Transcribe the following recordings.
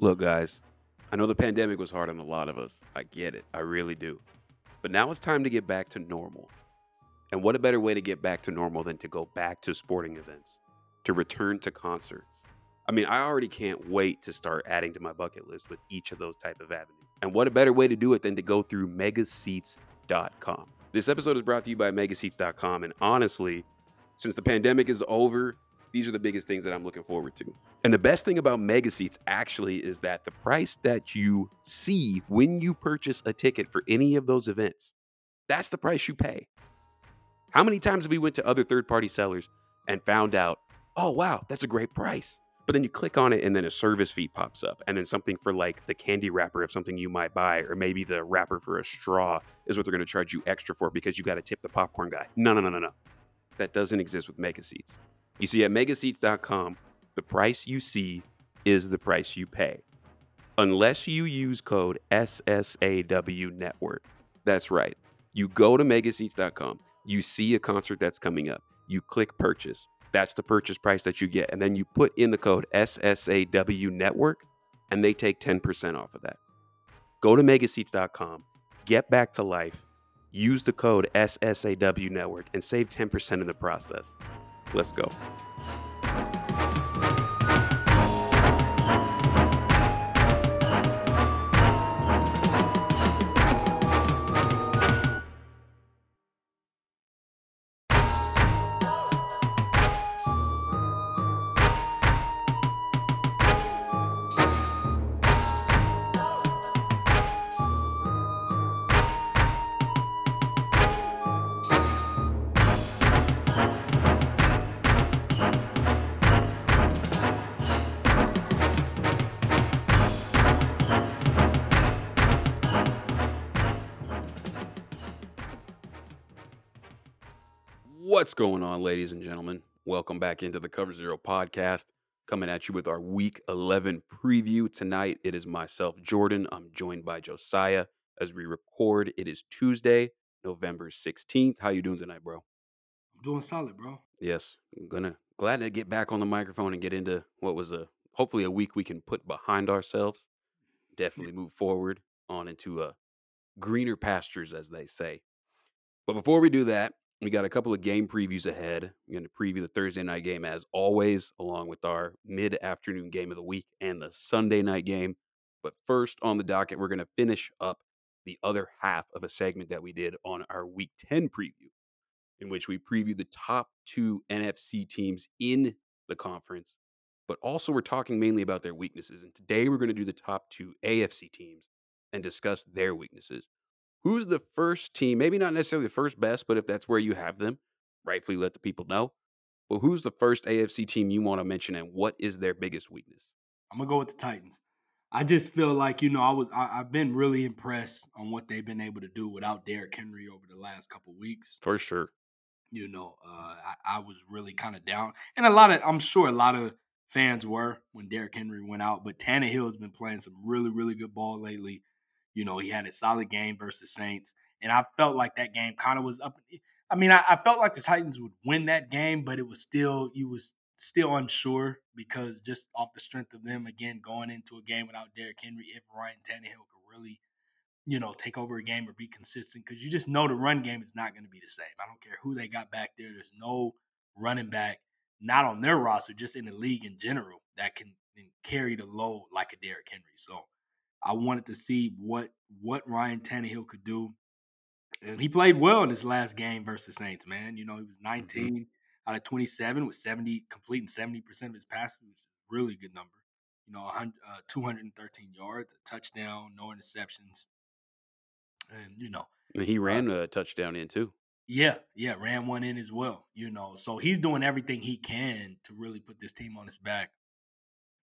Look, guys, I know the pandemic was hard on a lot of us. I get it. I really do. But now it's time to get back to normal. And what a better way to get back to normal than to go back to sporting events, to return to concerts. I mean, I already can't wait to start adding to my bucket list with each of those type of avenues. And what a better way to do it than to go through megaseats.com. This episode is brought to you by megaseats.com. And honestly, since the pandemic is over, these are the biggest things that I'm looking forward to. And the best thing about MegaSeats actually is that the price that you see when you purchase a ticket for any of those events, that's the price you pay. How many times have we went to other third-party sellers and found out, oh, wow, that's a great price. But then you click on it and then a service fee pops up and then something for like the candy wrapper of something you might buy, or maybe the wrapper for a straw is what they're going to charge you extra for because you got to tip the popcorn guy. No. That doesn't exist with MegaSeats. You see, at megaseats.com, the price you see is the price you pay, unless you use code SSAW Network. That's right. You go to megaseats.com, you see a concert that's coming up, you click purchase. That's the purchase price that you get. And then you put in the code SSAW Network, and they take 10% off of that. Go to megaseats.com, get back to life, use the code SSAW Network, and save 10% in the process. Let's go. What's going on, ladies and gentlemen? Welcome back into the Cover Zero Podcast, coming at you with our Week 11 preview. Tonight, it is myself, Jordan. I'm joined by Josiah. As we record, it is Tuesday, November 16th. How you doing tonight, bro? I'm doing solid, bro. Yes. I'm glad to get back on the microphone and get into what was hopefully a week we can put behind ourselves. Definitely move forward on into greener pastures, as they say. But before we do that, we got a couple of game previews ahead. We're going to preview the Thursday night game as always, along with our mid-afternoon game of the week and the Sunday night game. But first on the docket, we're going to finish up the other half of a segment that we did on our Week 10 preview, in which we previewed the top two NFC teams in the conference. But also we're talking mainly about their weaknesses. And today we're going to do the top two AFC teams and discuss their weaknesses. Who's the first team? Maybe not necessarily the first best, but if that's where you have them, rightfully let the people know. But who's the first AFC team you want to mention, and what is their biggest weakness? I'm going to go with the Titans. I just feel like, you know, I've been really impressed on what they've been able to do without Derrick Henry over the last couple of weeks. For sure. You know, I was really kind of down. And I'm sure a lot of fans were when Derrick Henry went out. But Tannehill has been playing some really, really good ball lately. You know, he had a solid game versus Saints, and I felt like that game kind of was up. I mean, I felt like the Titans would win that game, but you was still unsure because just off the strength of them, again, going into a game without Derrick Henry, if Ryan Tannehill could really, you know, take over a game or be consistent, because you just know the run game is not going to be the same. I don't care who they got back there. There's no running back, not on their roster, just in the league in general, that can carry the load like a Derrick Henry. So I wanted to see what Ryan Tannehill could do. And he played well in his last game versus Saints, man. You know, he was 19 out of 27 with completing 70% of his passes, which is a really good number. You know, 213 yards, a touchdown, no interceptions. And, you know. And he ran a touchdown in too. Yeah, ran one in as well, you know. So he's doing everything he can to really put this team on his back.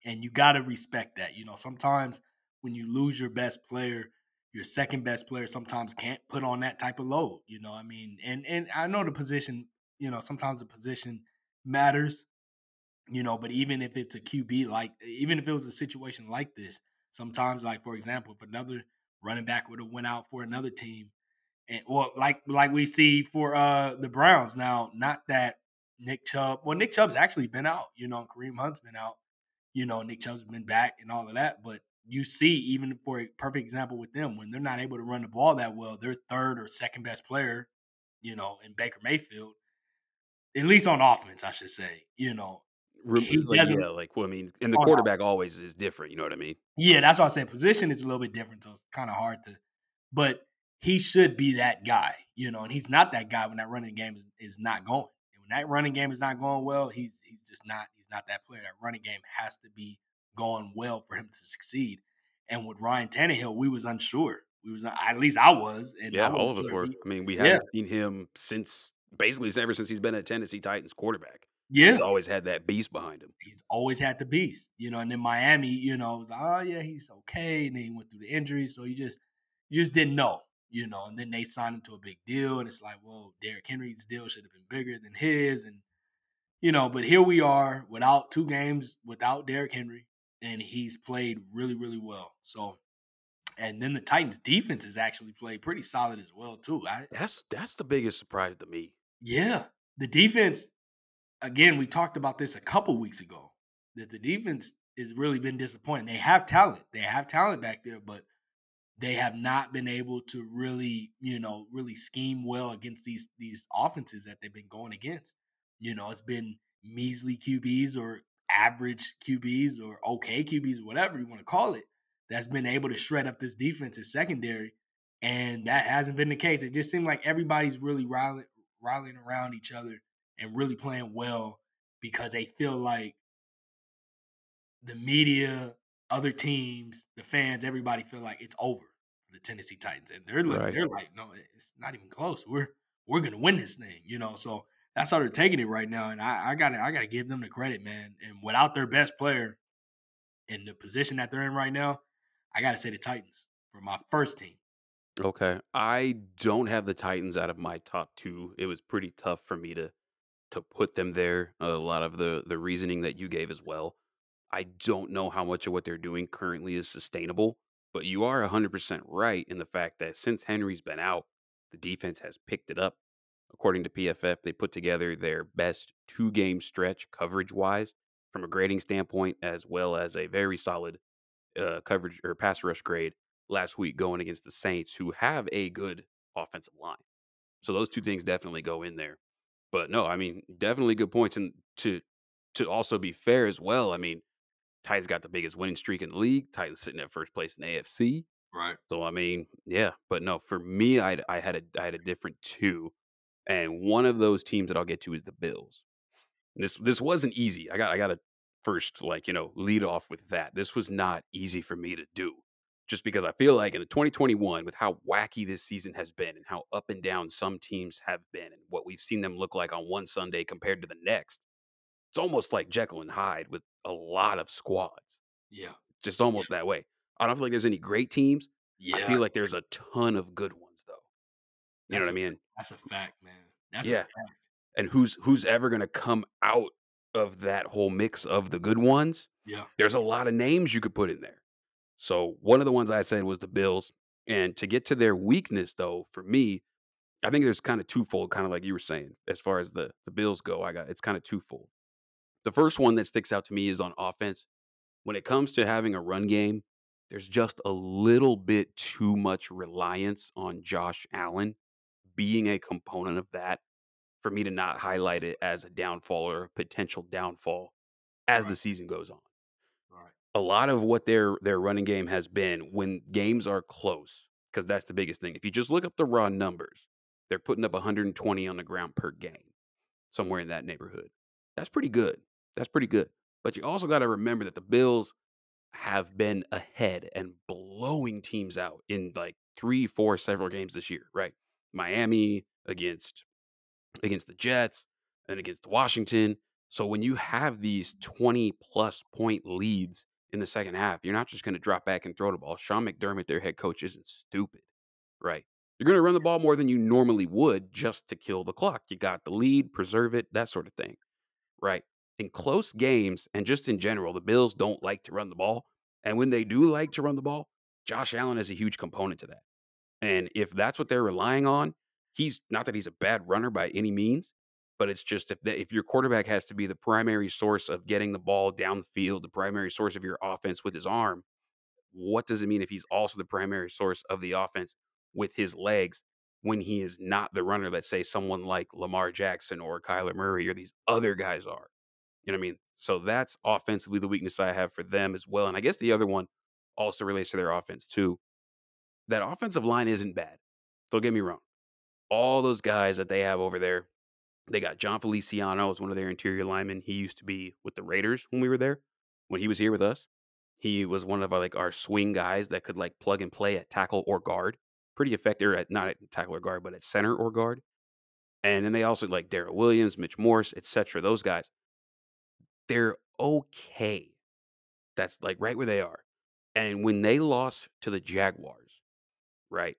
And you got to respect that. You know, sometimes – when you lose your best player, your second best player sometimes can't put on that type of load. You know, I mean, and I know the position, you know, sometimes the position matters, you know, but even if it's a QB, even if it was a situation like this, sometimes, like, for example, if another running back would have went out for another team, and well, like we see for the Browns now, not that Nick Chubb, well, Nick Chubb's actually been out, you know, Kareem Hunt's been out. you know, Nick Chubb's been back and all of that. But you see, even for a perfect example with them, when they're not able to run the ball that well, their third or second best player, you know, in Baker Mayfield, at least on offense, I should say, you know. And the quarterback always is different, you know what I mean? Yeah, that's why I said position is a little bit different, so it's kind of hard to – but he should be that guy, you know, and he's not that guy when that running game is not going. And when that running game is not going well, he's just not that player. That running game has to be going well for him to succeed. And with Ryan Tannehill, we was unsure. At least I was. And yeah, all of us were. I mean, we haven't seen him since – basically ever since he's been a Tennessee Titans quarterback. Yeah. He's always had that beast behind him. He's always had the beast, you know, and then Miami, you know, it was like, oh, yeah, he's okay. And then he went through the injuries. So you just didn't know, you know, and then they signed him to a big deal. And it's like, well, Derrick Henry's deal should have been bigger than his. And, you know, but here we are without two games without Derrick Henry, and he's played really, really well. So, and then the Titans defense has actually played pretty solid as well, too. That's the biggest surprise to me. Yeah. The defense. Again, we talked about this a couple weeks ago, that the defense has really been disappointing. They have talent. They have talent back there, but they have not been able to really, you know, really scheme well against these offenses that they've been going against. You know, it's been measly QBs or average QBs or okay QBs, whatever you want to call it, that's been able to shred up this defense's secondary, and that hasn't been the case. It just seemed like everybody's really rallying around each other and really playing well because they feel like the media, other teams, the fans, everybody feel like it's over for the Tennessee Titans. And they're like, no, it's not even close. We're going to win this thing, you know. So that's how they're taking it right now. And I gotta give them the credit, man. And without their best player in the position that they're in right now, I got to say the Titans for my first team. Okay. I don't have the Titans out of my top two. It was pretty tough for me to put them there, a lot of the reasoning that you gave as well. I don't know how much of what they're doing currently is sustainable, but you are 100% right in the fact that since Henry's been out, the defense has picked it up. According to PFF, they put together their best two-game stretch coverage-wise from a grading standpoint, as well as a very solid coverage or pass rush grade last week going against the Saints, who have a good offensive line. So those two things definitely go in there. But no, I mean, definitely good points. And to also be fair as well, I mean, Titans got the biggest winning streak in the league. Titans sitting at first place in the AFC. Right. So, I mean, yeah. But no, for me, I had a different two. And one of those teams that I'll get to is the Bills. And this wasn't easy. I got to first, like, you know, lead off with that. This was not easy for me to do. Just because I feel like in the 2021, with how wacky this season has been and how up and down some teams have been and what we've seen them look like on one Sunday compared to the next, it's almost like Jekyll and Hyde with a lot of squads. Yeah. Just almost that way. I don't feel like there's any great teams. Yeah. I feel like there's a ton of good ones, though. You know what I mean? That's a fact, man. That's a fact. And who's ever going to come out of that whole mix of the good ones? Yeah. There's a lot of names you could put in there. So one of the ones I said was the Bills. And to get to their weakness, though, for me, I think there's kind of twofold, kind of like you were saying, as far as the Bills go, it's kind of twofold. The first one that sticks out to me is on offense. When it comes to having a run game, there's just a little bit too much reliance on Josh Allen being a component of that for me to not highlight it as a downfall or a potential downfall as the season goes on. A lot of what their running game has been when games are close, because that's the biggest thing. If you just look up the raw numbers, they're putting up 120 on the ground per game, somewhere in that neighborhood. That's pretty good. But you also got to remember that the Bills have been ahead and blowing teams out in like 3, 4, several games this year, right? Miami against the Jets and against Washington. So when you have these 20-plus point leads, in the second half, you're not just going to drop back and throw the ball. Sean McDermott, their head coach, isn't stupid, right? You're going to run the ball more than you normally would just to kill the clock. You got the lead, preserve it, that sort of thing, right? In close games and just in general, the Bills don't like to run the ball. And when they do like to run the ball, Josh Allen is a huge component to that. And if that's what they're relying on, he's not that he's a bad runner by any means, but it's just if your quarterback has to be the primary source of getting the ball downfield, the primary source of your offense with his arm, what does it mean if he's also the primary source of the offense with his legs when he is not the runner that, say, someone like Lamar Jackson or Kyler Murray or these other guys are? You know what I mean? So that's offensively the weakness I have for them as well. And I guess the other one also relates to their offense too. That offensive line isn't bad. Don't get me wrong. All those guys that they have over there, they got John Feliciano as one of their interior linemen. He used to be with the Raiders when we were there, when he was here with us. He was one of our swing guys that could plug and play at tackle or guard. Pretty effective not at tackle or guard, but at center or guard. And then they also Darrell Williams, Mitch Morse, etc. Those guys, they're okay. That's right where they are. And when they lost to the Jaguars, right,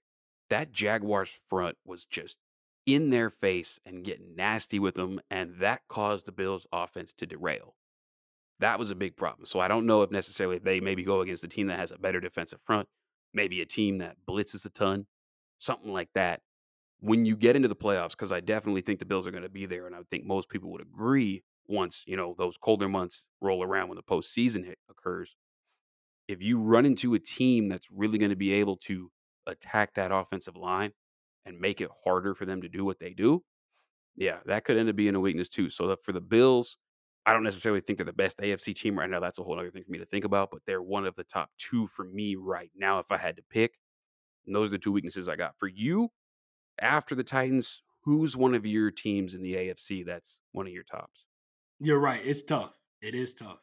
that Jaguars front was just in their face and getting nasty with them. And that caused the Bills offense to derail. That was a big problem. So I don't know if necessarily they maybe go against a team that has a better defensive front, maybe a team that blitzes a ton, something like that. When you get into the playoffs, because I definitely think the Bills are going to be there, and I think most people would agree once, those colder months roll around when the postseason occurs. If you run into a team that's really going to be able to attack that offensive line and make it harder for them to do what they do, yeah, that could end up being a weakness too. So for the Bills, I don't necessarily think they're the best AFC team right now. That's a whole other thing for me to think about, but they're one of the top two for me right now if I had to pick. And those are the two weaknesses I got. For you, after the Titans, who's one of your teams in the AFC that's one of your tops? You're right. It's tough. It is tough.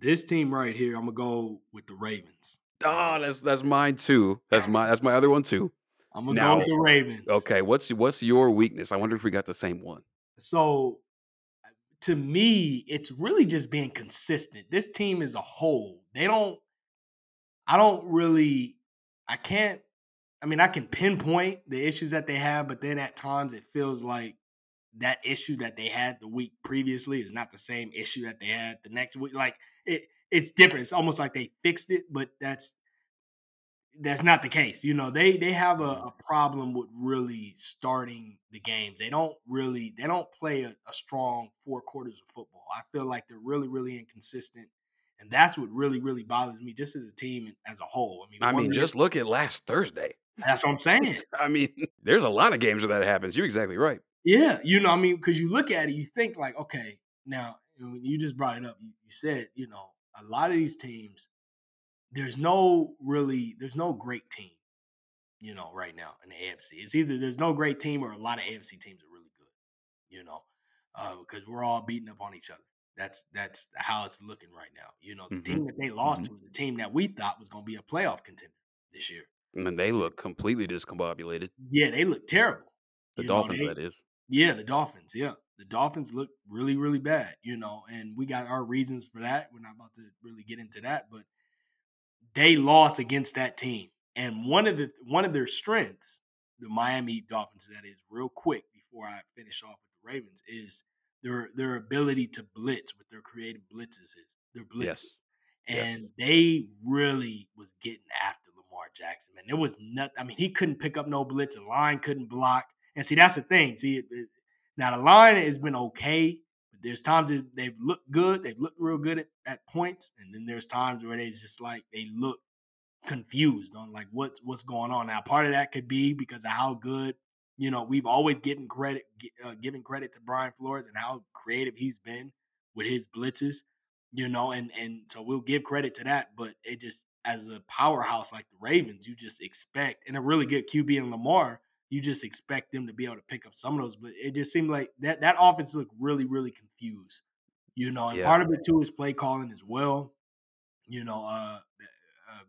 This team right here, I'm going to go with the Ravens. Oh, that's mine too. That's my other one too. I'm going to go with the Ravens. Okay, what's your weakness? I wonder if we got the same one. So, to me, it's really just being consistent. This team as a whole, I can pinpoint the issues that they have, but then at times it feels like that issue that they had the week previously is not the same issue that they had the next week. It's different. It's almost like they fixed it, but that's not the case. They have a problem with really starting the games. They don't play a strong four quarters of football. I feel like they're really, really inconsistent. And that's what really, really bothers me just as a team and as a whole. Just look at last Thursday. That's what I'm saying. There's a lot of games where that happens. You're exactly right. Yeah. Because you look at it, you think okay, now when you just brought it up, you said, a lot of these teams, there's no great team, right now in the AFC. It's either there's no great team or a lot of AFC teams are really good, because we're all beating up on each other. That's how it's looking right now. The team that they lost to was the team that we thought was going to be a playoff contender this year. And they look completely discombobulated. Yeah, they look terrible. The Dolphins, that is. Yeah, the Dolphins. Yeah. The Dolphins look really, really bad, and we got our reasons for that. We're not about to really get into that, but they lost against that team. And one of their strengths, the Miami Dolphins, that is, real quick before I finish off with the Ravens, is their ability to blitz with their creative blitzes. Yes. And they really was getting after Lamar Jackson, man. There was nothing. He couldn't pick up no blitz. The line couldn't block. And see, that's the thing. See, now the line has been okay, but there's times they've looked good. They've looked real good at points, and then there's times where they just they look confused on what's going on. Now, part of that could be because of how good we've always given credit to Brian Flores and how creative he's been with his blitzes, and so we'll give credit to that. But it just, as a powerhouse like the Ravens, you just expect, and a really good QB in Lamar. You just expect them to be able to pick up some of those, but it just seemed like that offense looked really, really confused, And part of it too is play calling as well.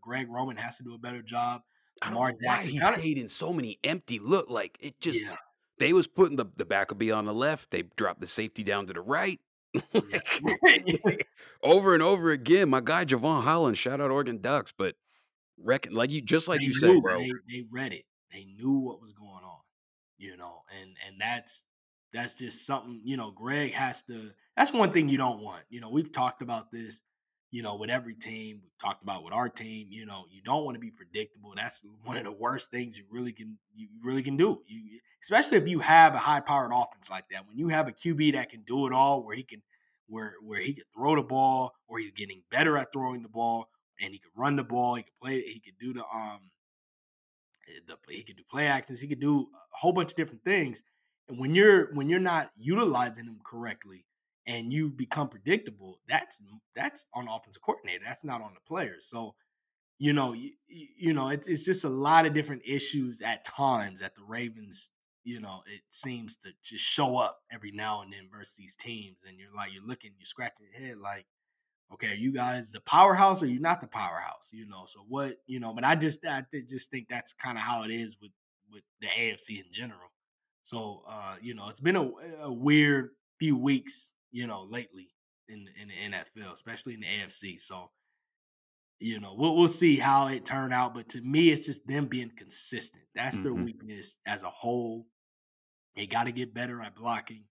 Greg Roman has to do a better job. Lamar Jackson, why he stayed in so many empty look. They was putting the Backleby on the left. They dropped the safety down to the right. Over and over again. My guy Javon Holland, shout out Oregon Ducks, but you said, bro, they read it. They knew what was going on, and that's just something, Greg has to, that's one thing you don't want. We've talked about this. you know, with every team. We've talked about with our team, you know, you don't want to be predictable. That's one of the worst things you really can do. You, especially if you have a high-powered offense like that. When you have a QB that can do it all, where he can throw the ball, or he's getting better at throwing the ball, and he can run the ball, he can play, he could do he could do play actions, he could do a whole bunch of different things. And when you're not utilizing them correctly and you become predictable, that's on the offensive coordinator. That's not on the players. So, you know, it's just a lot of different issues at times that the Ravens, you know, it seems to just show up every now and then versus these teams. And you're scratching your head like, okay, are you guys the powerhouse or are you not the powerhouse? You know, so what, you know, but I just think that's kind of how it is with the AFC in general. So, you know, it's been a weird few weeks, you know, lately in the NFL, especially in the AFC. So, you know, we'll see how it turned out. But to me, it's just them being consistent. That's their weakness as a whole. They got to get better at blocking.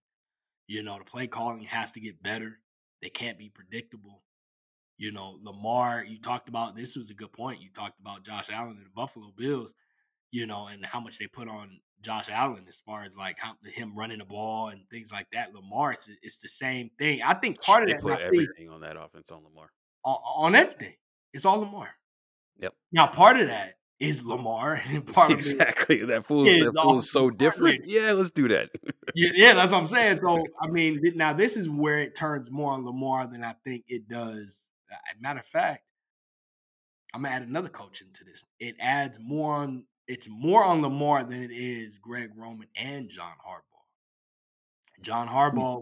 You know, the play calling has to get better. They can't be predictable. You know, Lamar, you talked about, this was a good point. You talked about Josh Allen and the Buffalo Bills, you know, and how much they put on Josh Allen as far as like him running the ball and things like that. Lamar, it's the same thing. I think part of that. They put everything on that offense on Lamar. On everything. It's all Lamar. Yep. Now, part of that is Lamar. And part of exactly. That fool's so different. Yeah, let's do that. yeah, that's what I'm saying. So, I mean, now this is where it turns more on Lamar than I think it does. Matter of fact, I'm going to add another coach into this. It adds more on. It's more on Lamar than it is Greg Roman and John Harbaugh. John Harbaugh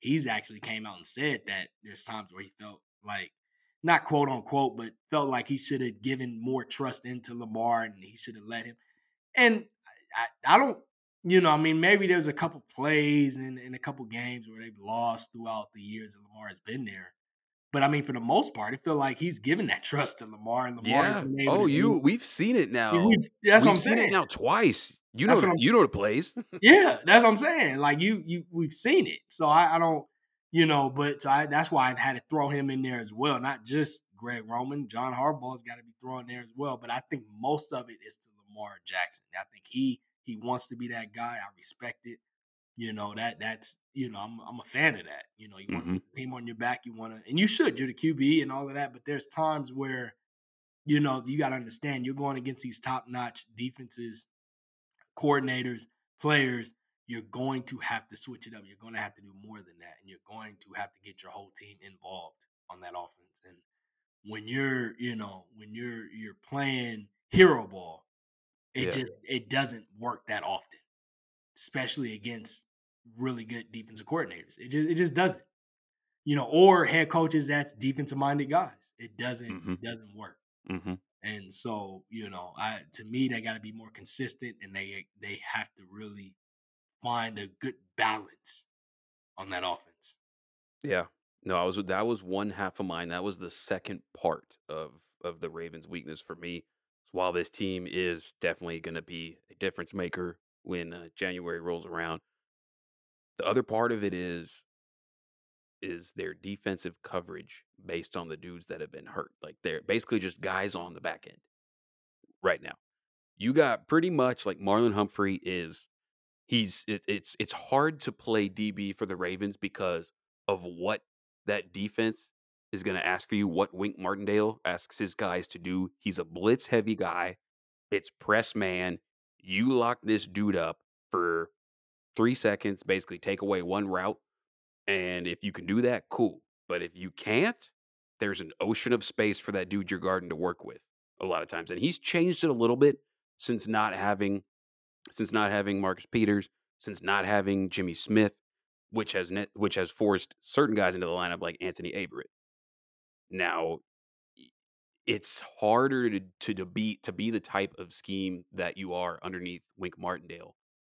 he's actually came out and said that there's times where he felt like, not quote unquote, but felt like he should have given more trust into Lamar and he should have let him. And I don't, you know, I mean, maybe there's a couple plays and a couple games where they've lost throughout the years that Lamar has been there. But I mean, for the most part, it feels like he's giving that trust to Lamar. And Lamar, yeah. Oh, we've seen it now. That's what I'm saying. Seen it now twice. You know the plays. Yeah, that's what I'm saying. Like we've seen it. So I don't, you know. But that's why I had to throw him in there as well. Not just Greg Roman. John Harbaugh's got to be thrown there as well. But I think most of it is to Lamar Jackson. I think he wants to be that guy. I respect it. You know, that's, you know, I'm a fan of that. You know, you want the team on your back, you want to, and you should, you're the QB and all of that, but there's times where, you know, you got to understand you're going against these top-notch defenses, coordinators, players. You're going to have to switch it up. You're going to have to do more than that, and you're going to have to get your whole team involved on that offense. And when you're, you know, when you're playing hero ball, it doesn't work that often. Especially against really good defensive coordinators. It just doesn't. You know, or head coaches that's defensive-minded guys. It doesn't work. Mm-hmm. And so, you know, to me, they got to be more consistent, and they have to really find a good balance on that offense. Yeah. No, that was one half of mine. That was the second part of the Ravens' weakness for me. So while this team is definitely going to be a difference maker when January rolls around, the other part of it is their defensive coverage based on the dudes that have been hurt. Like they're basically just guys on the back end right now. You got pretty much like Marlon Humphrey it's hard to play DB for the Ravens because of what that defense is going to ask for you, what Wink Martindale asks his guys to do. He's a blitz heavy guy. It's press man. You lock this dude up for 3 seconds, basically take away one route. And if you can do that, cool. But if you can't, there's an ocean of space for that dude you're guarding to work with a lot of times. And he's changed it a little bit since not having Marcus Peters, since not having Jimmy Smith, which has forced certain guys into the lineup like Anthony Averett. Now, it's harder to be the type of scheme that you are underneath Wink Martindale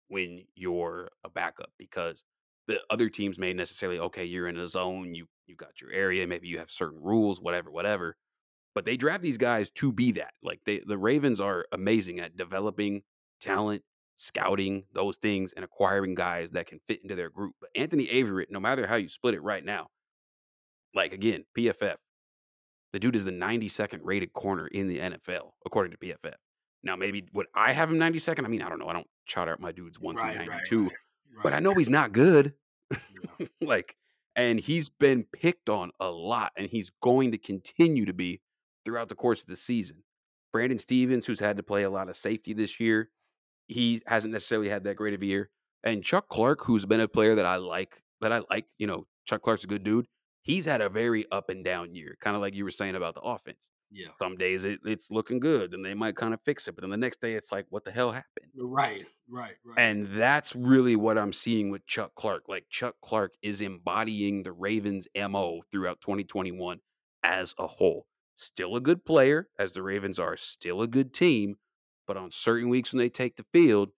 when you're a backup, because the other teams may necessarily, okay, you're in a zone, you got your area, maybe you have certain rules, whatever. But they draft these guys to be that. Like the Ravens are amazing at developing talent, scouting, those things, and acquiring guys that can fit into their group. But Anthony Averett, no matter how you split it right now, like again, PFF, The dude is the 92nd rated corner in the NFL, according to PFF. Now, maybe would I have him 92nd? I mean, I don't know. I don't shout out my dudes 1 through 92, but I know he's not good. Yeah. And he's been picked on a lot, and he's going to continue to be throughout the course of the season. Brandon Stevens, who's had to play a lot of safety this year, he hasn't necessarily had that great of a year. And Chuck Clark, who's been a player that I like, you know, Chuck Clark's a good dude. He's had a very up and down year, kind of like you were saying about the offense. Yeah. Some days it's looking good, and they might kind of fix it, but then the next day it's like, what the hell happened? Right. And that's really what I'm seeing with Chuck Clark. Like, Chuck Clark is embodying the Ravens' MO throughout 2021 as a whole. Still a good player, as the Ravens are still a good team, but on certain weeks when they take the field,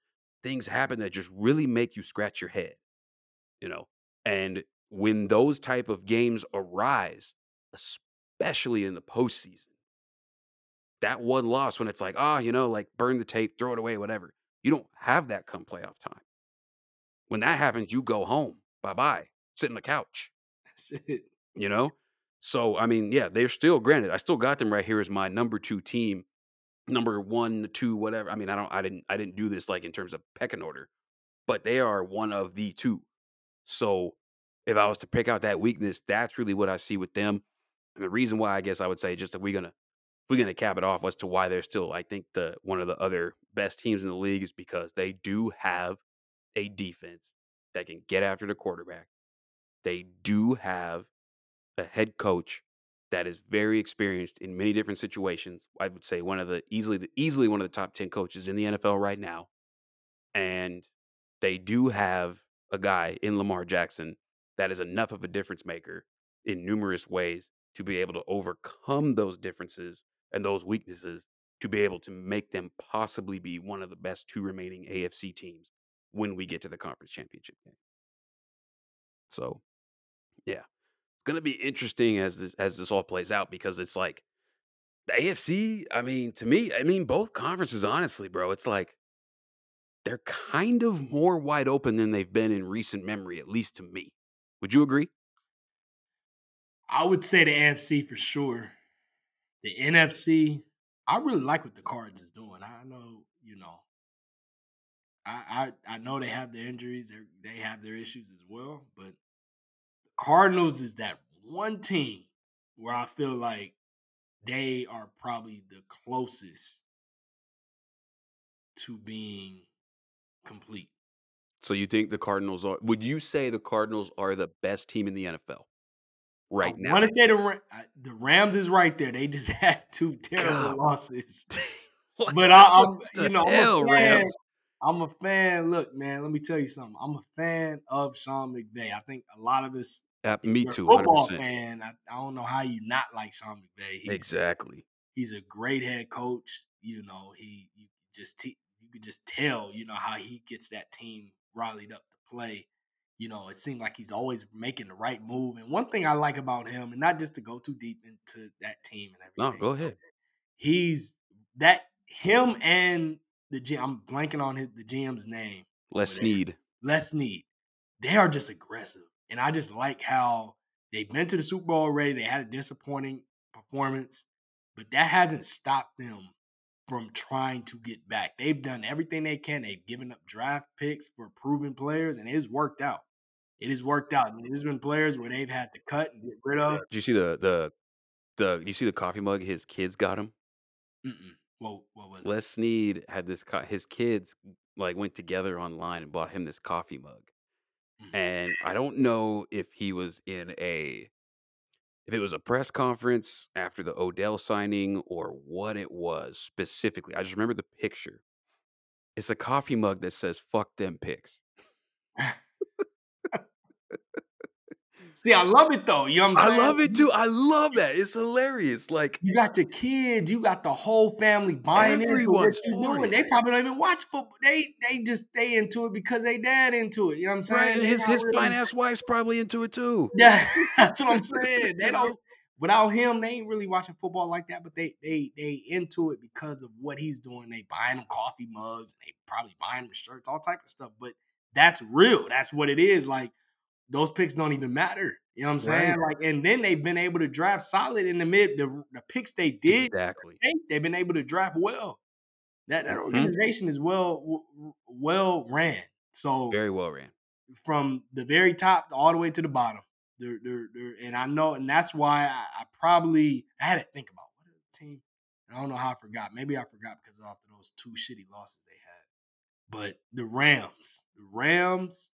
things happen that just really make you scratch your head, you know? And when those type of games arise, especially in the postseason, that one loss when it's like, burn the tape, throw it away, whatever. You don't have that come playoff time. When that happens, you go home. Bye-bye. Sit on the couch. That's it. You know? So, I mean, yeah, they're still, granted, I still got them right here as my number two team, number 1, 2, whatever. I mean, I didn't do this like in terms of pecking order, but they are one of the two. So if I was to pick out that weakness, that's really what I see with them. And the reason why, I guess I would say, just if we're going to cap it off as to why they're still, I think, one of the other best teams in the league, is because they do have a defense that can get after the quarterback. They do have a head coach that is very experienced in many different situations. I would say one of the easily one of the top 10 coaches in the NFL right now. And they do have a guy in Lamar Jackson that is enough of a difference maker in numerous ways to be able to overcome those differences and those weaknesses to be able to make them possibly be one of the best two remaining AFC teams when we get to the conference championship game. So, yeah, it's going to be interesting as this all plays out, because it's like the AFC, both conferences, honestly, bro, it's like they're kind of more wide open than they've been in recent memory, at least to me. Would you agree? I would say the AFC for sure. The NFC, I really like what the Cards is doing. I know, I know they have their injuries. They have their issues as well. But the Cardinals is that one team where I feel like they are probably the closest to being complete. So you think the Cardinals are – would you say the Cardinals are the best team in the NFL? Right now, I want to say the Rams is right there. They just had two terrible losses. But I'm a fan. Look, man, let me tell you something. I'm a fan of Sean McVay. I think a lot of us, me too, 100%. Football fan. I don't know how you not like Sean McVay. Exactly. He's a great head coach. You know, you could just tell. You know how he gets that team rallied up to play. You know, it seemed like he's always making the right move. And one thing I like about him, and not just to go too deep into that team and everything. No, go ahead. Him and the GM, I'm blanking on the GM's name. Les Snead. They are just aggressive. And I just like how they've been to the Super Bowl already. They had a disappointing performance, but that hasn't stopped them from trying to get back. They've done everything they can. They've given up draft picks for proven players, and it has worked out. It has worked out. I mean, there's been players where they've had to cut and get rid of. Did you see the coffee mug his kids got him? Mm-mm. Well, what was it? Les Snead had this his kids went together online and bought him this coffee mug. Mm-hmm. And I don't know if he was if it was a press conference after the Odell signing or what it was specifically. I just remember the picture. It's a coffee mug that says, fuck them picks. See, I love it, though. You know what I'm saying? I love it, too. I love that. It's hilarious. You got your kids. You got the whole family buying into what you're doing. They probably don't even watch football. They just stay into it because they dad into it. You know what I'm saying? Right, and his fine-ass wife's probably into it, too. Yeah, that's what I'm saying. They don't. Without him, they ain't really watching football like that, but they into it because of what he's doing. They buying them coffee mugs. And they probably buying them shirts, all type of stuff. But that's real. That's what it is. Those picks don't even matter. You know what I'm saying? Like, and then they've been able to draft solid in the mid. The picks they did, they've been able to draft well. That organization is well ran. So very well ran from the very top all the way to the bottom. And I know, and that's why I had to think about what is the team. I don't know how I forgot. Maybe I forgot because after those two shitty losses they had. But the Rams,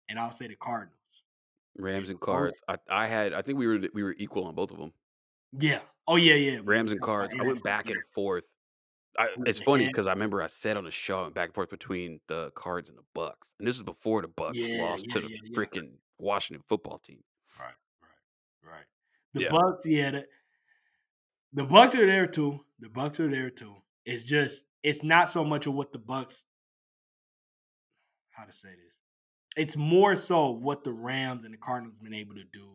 and I'll say the Cardinals. Rams and Cards. I think we were equal on both of them. Yeah. Oh yeah, yeah. Rams and Cards. I went back and forth. It's funny because I remember I said on the show and back and forth between the Cards and the Bucks, and this is before the Bucks lost to the freaking Washington football team. Right. The Bucks. Yeah. The Bucks are there too. It's just it's not so much of what the Bucks. How to say this? It's more so what the Rams and the Cardinals have been able to do,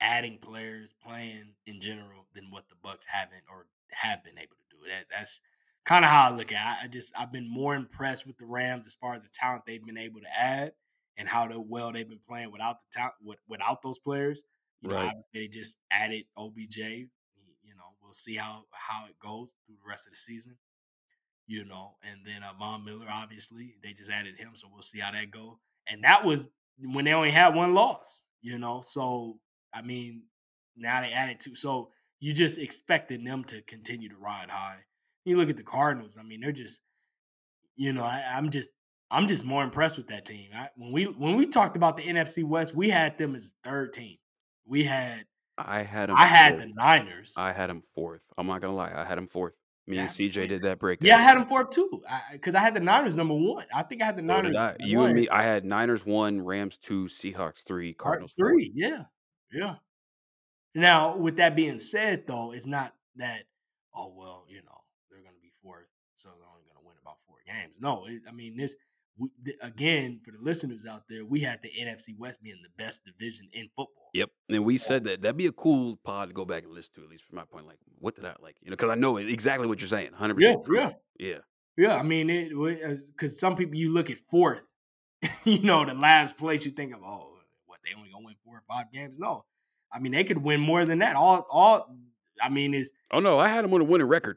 adding players, playing in general, than what the Bucks haven't or have been able to do. That's kind of how I look at it. I've been more impressed with the Rams as far as the talent they've been able to add and how well they've been playing without the talent, without those players. You know, they just added OBJ. You know, we'll see how it goes through the rest of the season. You know, and then Von Miller, obviously, they just added him, so we'll see how that goes. And that was when they only had one loss, you know. So, I mean, now they added two. So, you're just expecting them to continue to ride high. You look at the Cardinals. I mean, they're just, you know, I'm just more impressed with that team. When we talked about the NFC West, we had them as third team. I had the Niners. I had them fourth. I'm not going to lie. I had them fourth. Me and CJ did that break. Yeah, I had them fourth too, because I had the Niners number one. I think I had the Niners. You and me, I had Niners 1, Rams 2, Seahawks 3, Cardinals 3. Yeah. Now, with that being said, though, it's not that. Oh well, you know they're going to be fourth, so they're only going to win about 4 games. No, again, for the listeners out there, we had the NFC West being the best division in football. Yep, and we said that'd be a cool pod to go back and listen to, at least from my point. Like, what did I like? You know, because I know exactly what you're saying, 100%. Yeah. I mean, because some people you look at fourth, you know, the last place you think of, oh, what they only gonna win 4 or 5 games? No, I mean they could win more than that. I had them on a winning record.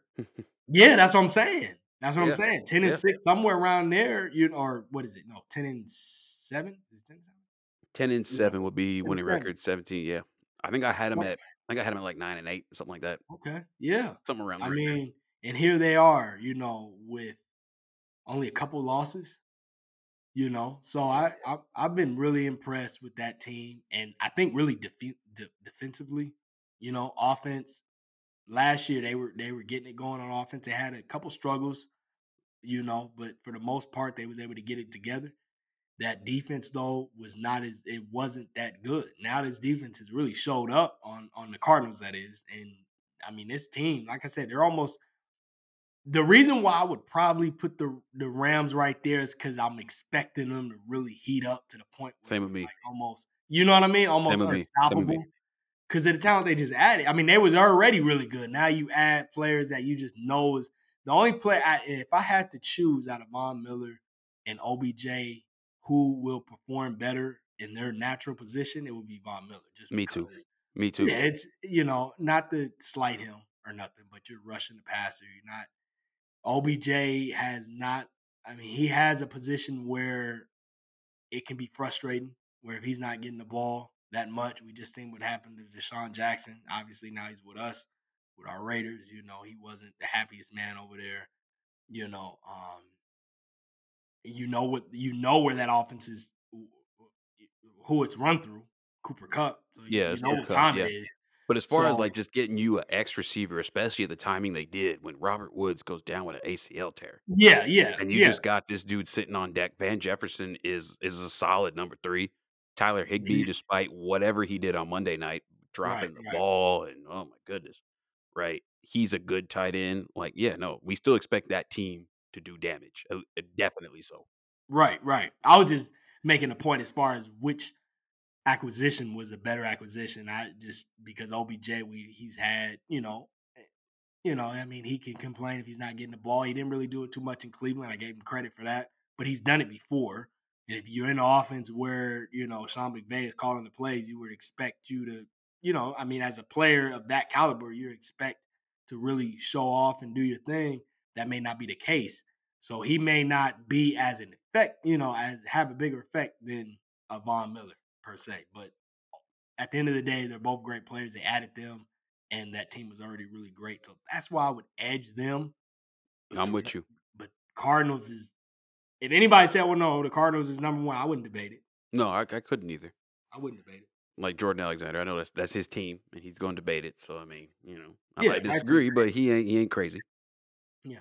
Yeah, that's what I'm saying. That's what I'm saying. 10 and 6, somewhere around there. You know, or what is it? No, 10 and 7. Is it 10 and 7? 10 and 7 would be winning record. 17. Yeah, I think I had them at. I think I had them at like 9 and 8, or something like that. Okay. Yeah. Somewhere around there. I mean, and here they are. You know, with only a couple losses. You know, so I've been really impressed with that team, and I think really defensively. You know, offense. Last year they were getting it going on offense. They had a couple struggles, you know, but for the most part they was able to get it together. That defense though wasn't that good. Now this defense has really showed up on the Cardinals, that is. And I mean this team, like I said, they're almost the reason why I would probably put the Rams right there is because I'm expecting them to really heat up to the point where same with me. Like almost, you know what I mean? Almost unstoppable. Because of the talent they just added. I mean, they was already really good. Now you add players that you just know is the only player. If I had to choose out of Von Miller and OBJ who will perform better in their natural position, it would be Von Miller. Just Me too. Yeah, it's, you know, not to slight him or nothing, but you're rushing the passer. You're not – OBJ has not – I mean, he has a position where it can be frustrating, where if he's not getting the ball – that much. We just seen what happened to Deshaun Jackson. Obviously, now he's with us, with our Raiders. You know, he wasn't the happiest man over there. You know, where that offense is, who it's run through, Cooper Kupp. So you know what time it is. But as far as like just getting you an X receiver, especially the timing they did when Robert Woods goes down with an ACL tear. Yeah. And you just got this dude sitting on deck. Van Jefferson is a solid number 3. Tyler Higbee, despite whatever he did on Monday night, dropping the ball and oh my goodness, right? He's a good tight end. Like, yeah, no, we still expect that team to do damage. Definitely so. Right. I was just making a point as far as which acquisition was a better acquisition. Because OBJ, he's had, you know, I mean, he can complain if he's not getting the ball. He didn't really do it too much in Cleveland. I gave him credit for that, but he's done it before. And if you're in an offense where, you know, Sean McVay is calling the plays, you would expect you to, you know, I mean, as a player of that caliber, you expect to really show off and do your thing. That may not be the case. So he may not be as an effect, you know, as have a bigger effect than a Von Miller per se. But at the end of the day, they're both great players. They added them, and that team was already really great. So that's why I would edge them. But I'm with you. But Cardinals is, if anybody said, well, no, the Cardinals is number one, I wouldn't debate it. No, I couldn't either. I wouldn't debate it. Like Jordan Alexander, I know that's his team, and he's going to debate it. So I mean, you know, I might disagree, but he ain't crazy. Yeah.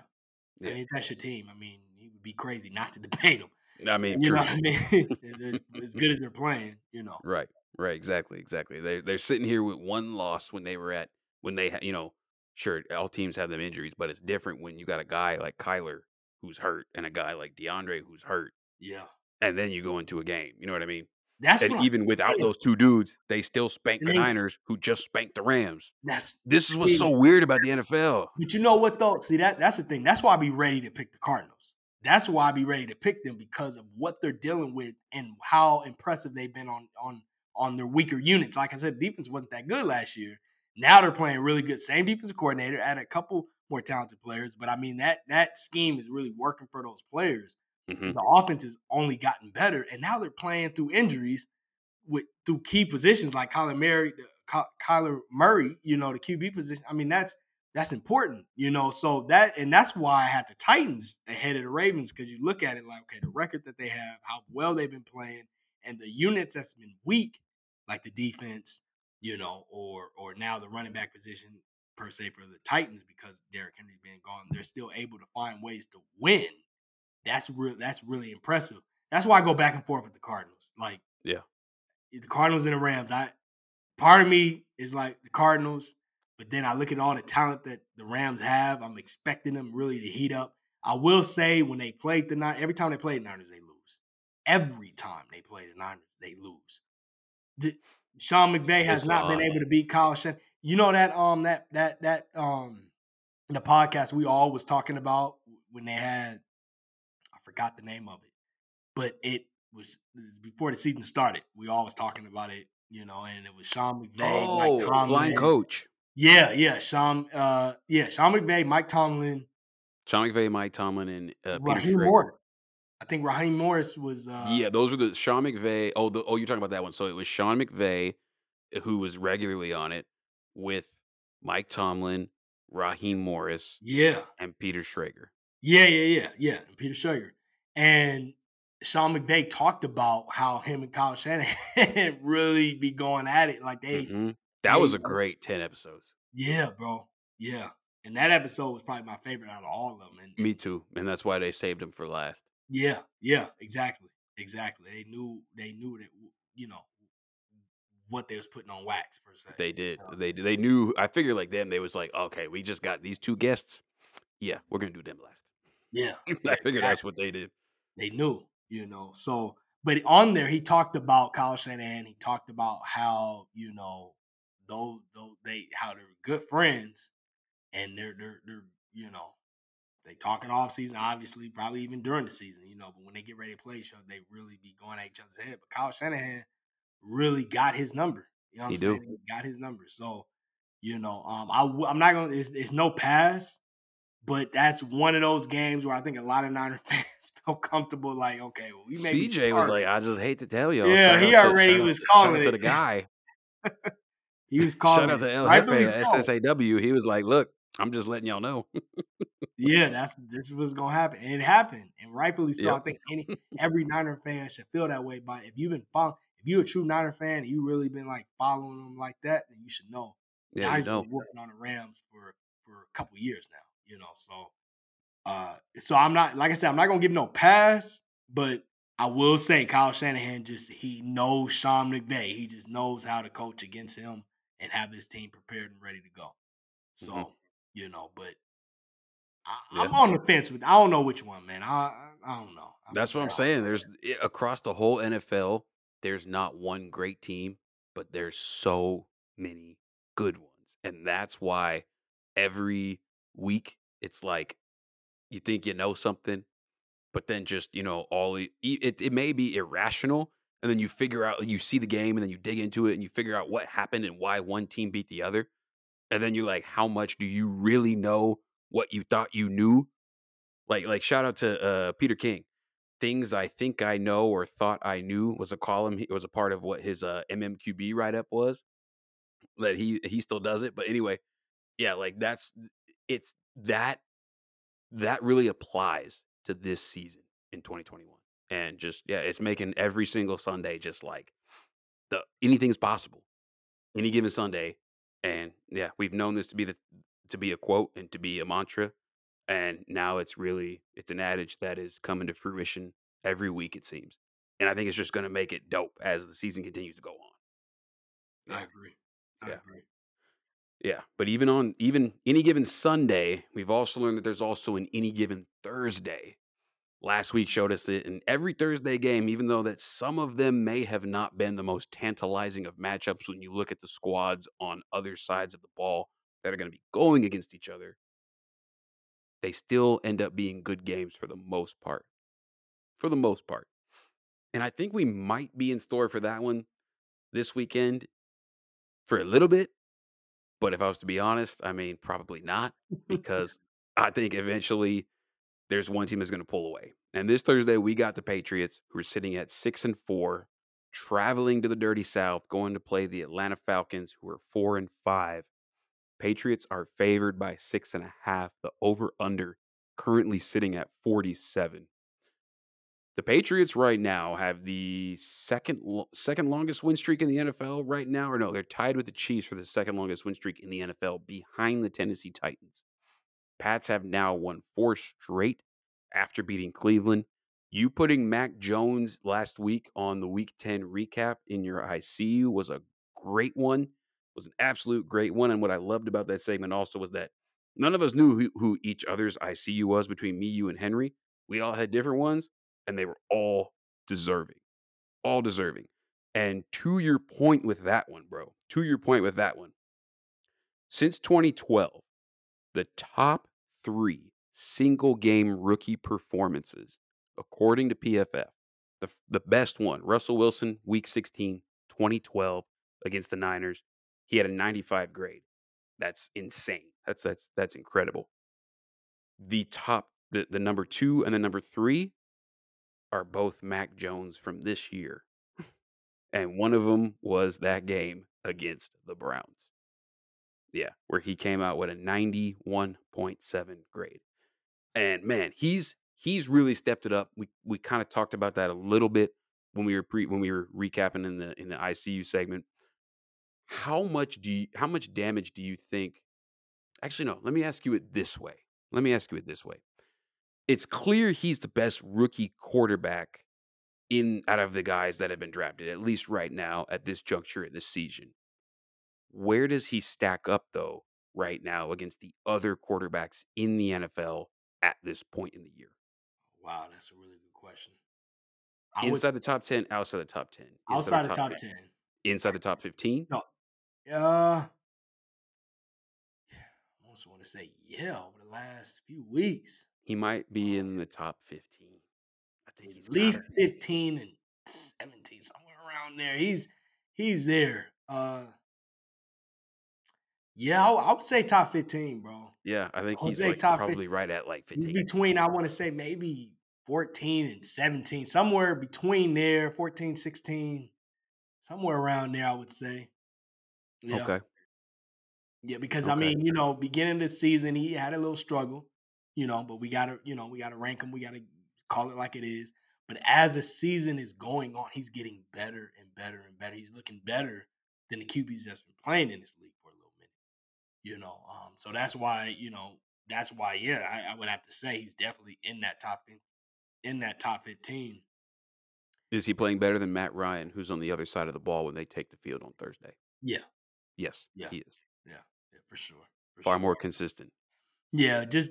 I mean, if that's your team, I mean, he would be crazy not to debate him. I mean, you know what I mean? As good as they're playing, you know. Right, exactly. They're sitting here with one loss sure, all teams have them injuries, but it's different when you got a guy like Kyler who's hurt and a guy like DeAndre who's hurt. Yeah, and then you go into a game. You know what I mean? Without those two dudes, they still spanked the Niners, who just spanked the Rams. This is what's so weird about the NFL. But you know what, though? See, that's the thing. That's why I be ready to pick the Cardinals. That's why I be ready to pick them, because of what they're dealing with and how impressive they've been on their weaker units. Like I said, defense wasn't that good last year. Now they're playing really good. Same defensive coordinator, add a couple more talented players. But, I mean, that scheme is really working for those players. Mm-hmm. The offense has only gotten better, and now they're playing through injuries through key positions like Kyler Murray, you know, the QB position. I mean, that's important, you know. So that's why I had the Titans ahead of the Ravens, because you look at it like, okay, the record that they have, how well they've been playing, and the units that's been weak, like the defense, you know, or now the running back position per se for the Titans, because Derrick Henry being gone, they're still able to find ways to win. That's really impressive. That's why I go back and forth with the Cardinals. Like, yeah, the Cardinals and the Rams. Part of me is like the Cardinals, but then I look at all the talent that the Rams have. I'm expecting them really to heat up. I will say, when they played the Niners, every time they played the Niners, they lose. Every time they play the Niners, they lose. Sean McVay has not been able to beat Kyle Shanahan. You know the podcast we all was talking about when they had. Forgot the name of it, but it was before the season started. We all was talking about it, you know, and it was Sean McVay, Mike Tomlin, blind coach. Yeah, Sean McVay, Mike Tomlin. Sean McVay, Mike Tomlin, and Raheem Morris. I think Raheem Morris was. Those were the Sean McVay. Oh, you're talking about that one. So it was Sean McVay, who was regularly on it with Mike Tomlin, Raheem Morris, and Peter Schrager. Yeah, and Peter Schrager. And Sean McVay talked about how him and Kyle Shanahan really be going at it. Like that was a great 10 episodes. Yeah, bro. Yeah. And that episode was probably my favorite out of all of them. And me too. And that's why they saved him for last. Yeah, exactly. They knew that, you know, what they was putting on wax per se. They did. They knew. I figured like them, they was like, okay, we just got these two guests. Yeah, we're going to do them last. Yeah. I figured that's what they did. They knew, you know. So, but on there, he talked about Kyle Shanahan. He talked about how, you know, how they're good friends, and they're you know, they talking off season, obviously, probably even during the season, you know. But when they get ready to play each other, they really be going at each other's head. But Kyle Shanahan really got his number. You know what I'm saying? He got his number. So, you know, I'm not going to. It's no pass. But that's one of those games where I think a lot of Niners fans feel comfortable. Like, okay, well, we may be CJ was like, I just hate to tell y'all. Yeah, he already was calling it. Shout out to the guy. He was calling it. Shout out to El Jefe, SSAW. He was like, look, I'm just letting y'all know. Yeah, this was going to happen. And it happened. And rightfully so. Yep. I think every Niner fan should feel that way. But if you've been if you're a true Niner fan, and you've really been like following them like that, then you should know. Yeah, Niners been working on the Rams for a couple years now. You know, so I'm not, like I said, I'm not going to give no pass, but I will say Kyle Shanahan he knows Sean McVay. He just knows how to coach against him and have his team prepared and ready to go. So, you know, but I'm on the fence with, I don't know which one, man. I don't know. That's what I'm saying. There's across the whole NFL, there's not one great team, but there's so many good ones. And that's why every week, it's like you think you know something, but then just, you know, it may be irrational. And then you figure out, you see the game and then you dig into it and you figure out what happened and why one team beat the other. And then you're like, how much do you really know what you thought you knew? Like shout out to Peter King. Things I Think I Know or Thought I Knew was a column. It was a part of what his MMQB write-up was. That he still does it. But anyway, yeah, like that really applies to this season in 2021. And just, yeah, it's making every single Sunday just like anything's possible. Any given Sunday. And yeah, we've known this to be a quote and to be a mantra. And now it's an adage that is coming to fruition every week, it seems. And I think it's just going to make it dope as the season continues to go on. I agree. I agree. Yeah. But even any given Sunday, we've also learned that there's also an any given Thursday. Last week showed us that in every Thursday game, even though that some of them may have not been the most tantalizing of matchups when you look at the squads on other sides of the ball that are going to be going against each other, they still end up being good games for the most part. For the most part. And I think we might be in store for that one this weekend for a little bit. But if I was to be honest, I mean, probably not, because I think eventually there's one team that's going to pull away. And this Thursday, we got the Patriots, who are sitting at 6-4, traveling to the Dirty South, going to play the Atlanta Falcons, who are 4-5. Patriots are favored by 6.5. The over-under currently sitting at 47. The Patriots right now have the second longest win streak in the NFL right now. Or no, they're tied with the Chiefs for the second longest win streak in the NFL behind the Tennessee Titans. Pats have now won 4 straight after beating Cleveland. You putting Mac Jones last week on the Week 10 recap in your ICU was a great one. Was an absolute great one. And what I loved about that segment also was that none of us knew who each other's ICU was between me, you, and Henry. We all had different ones, and they were all deserving. All deserving. And to your point with that one, bro, since 2012, the top 3 single-game rookie performances, according to PFF, the best one, Russell Wilson, Week 16, 2012, against the Niners. He had a 95 grade. That's insane. That's incredible. The number 2 and the number 3 are both Mac Jones from this year. And one of them was that game against the Browns. Yeah, where he came out with a 91.7 grade. And man, he's really stepped it up. We kind of talked about that a little bit when we were recapping in the ICU segment. How much damage do you think? Actually, no, let me ask you it this way. It's clear he's the best rookie quarterback out of the guys that have been drafted, at least right now at this juncture of this season. Where does he stack up, though, right now against the other quarterbacks in the NFL at this point in the year? Wow, that's a really good question. The top 10, outside the top 10. Outside the top 10. Inside the top 15? No. I also want to say, over the last few weeks. He might be in the top 15. I think he's at least 15 and 17, somewhere around there. He's there. I would say top 15, bro. Yeah, I think he's like probably right at like 15. Between, I want to say maybe 14 and 17, somewhere between there, 14, 16. Somewhere around there, I would say. Yeah. Okay. Yeah, because I mean, beginning of the season, he had a little struggle, but we gotta rank him. We gotta call it like it is. But as the season is going on, he's getting better and better and better. He's looking better than the QBs that's been playing in this league for a little minute, So that's why. Yeah, I would have to say he's definitely in that top 15. Is he playing better than Matt Ryan, who's on the other side of the ball when they take the field on Thursday? Yeah. Yes, yeah. He is. Yeah, for sure. Far more consistent. Yeah, just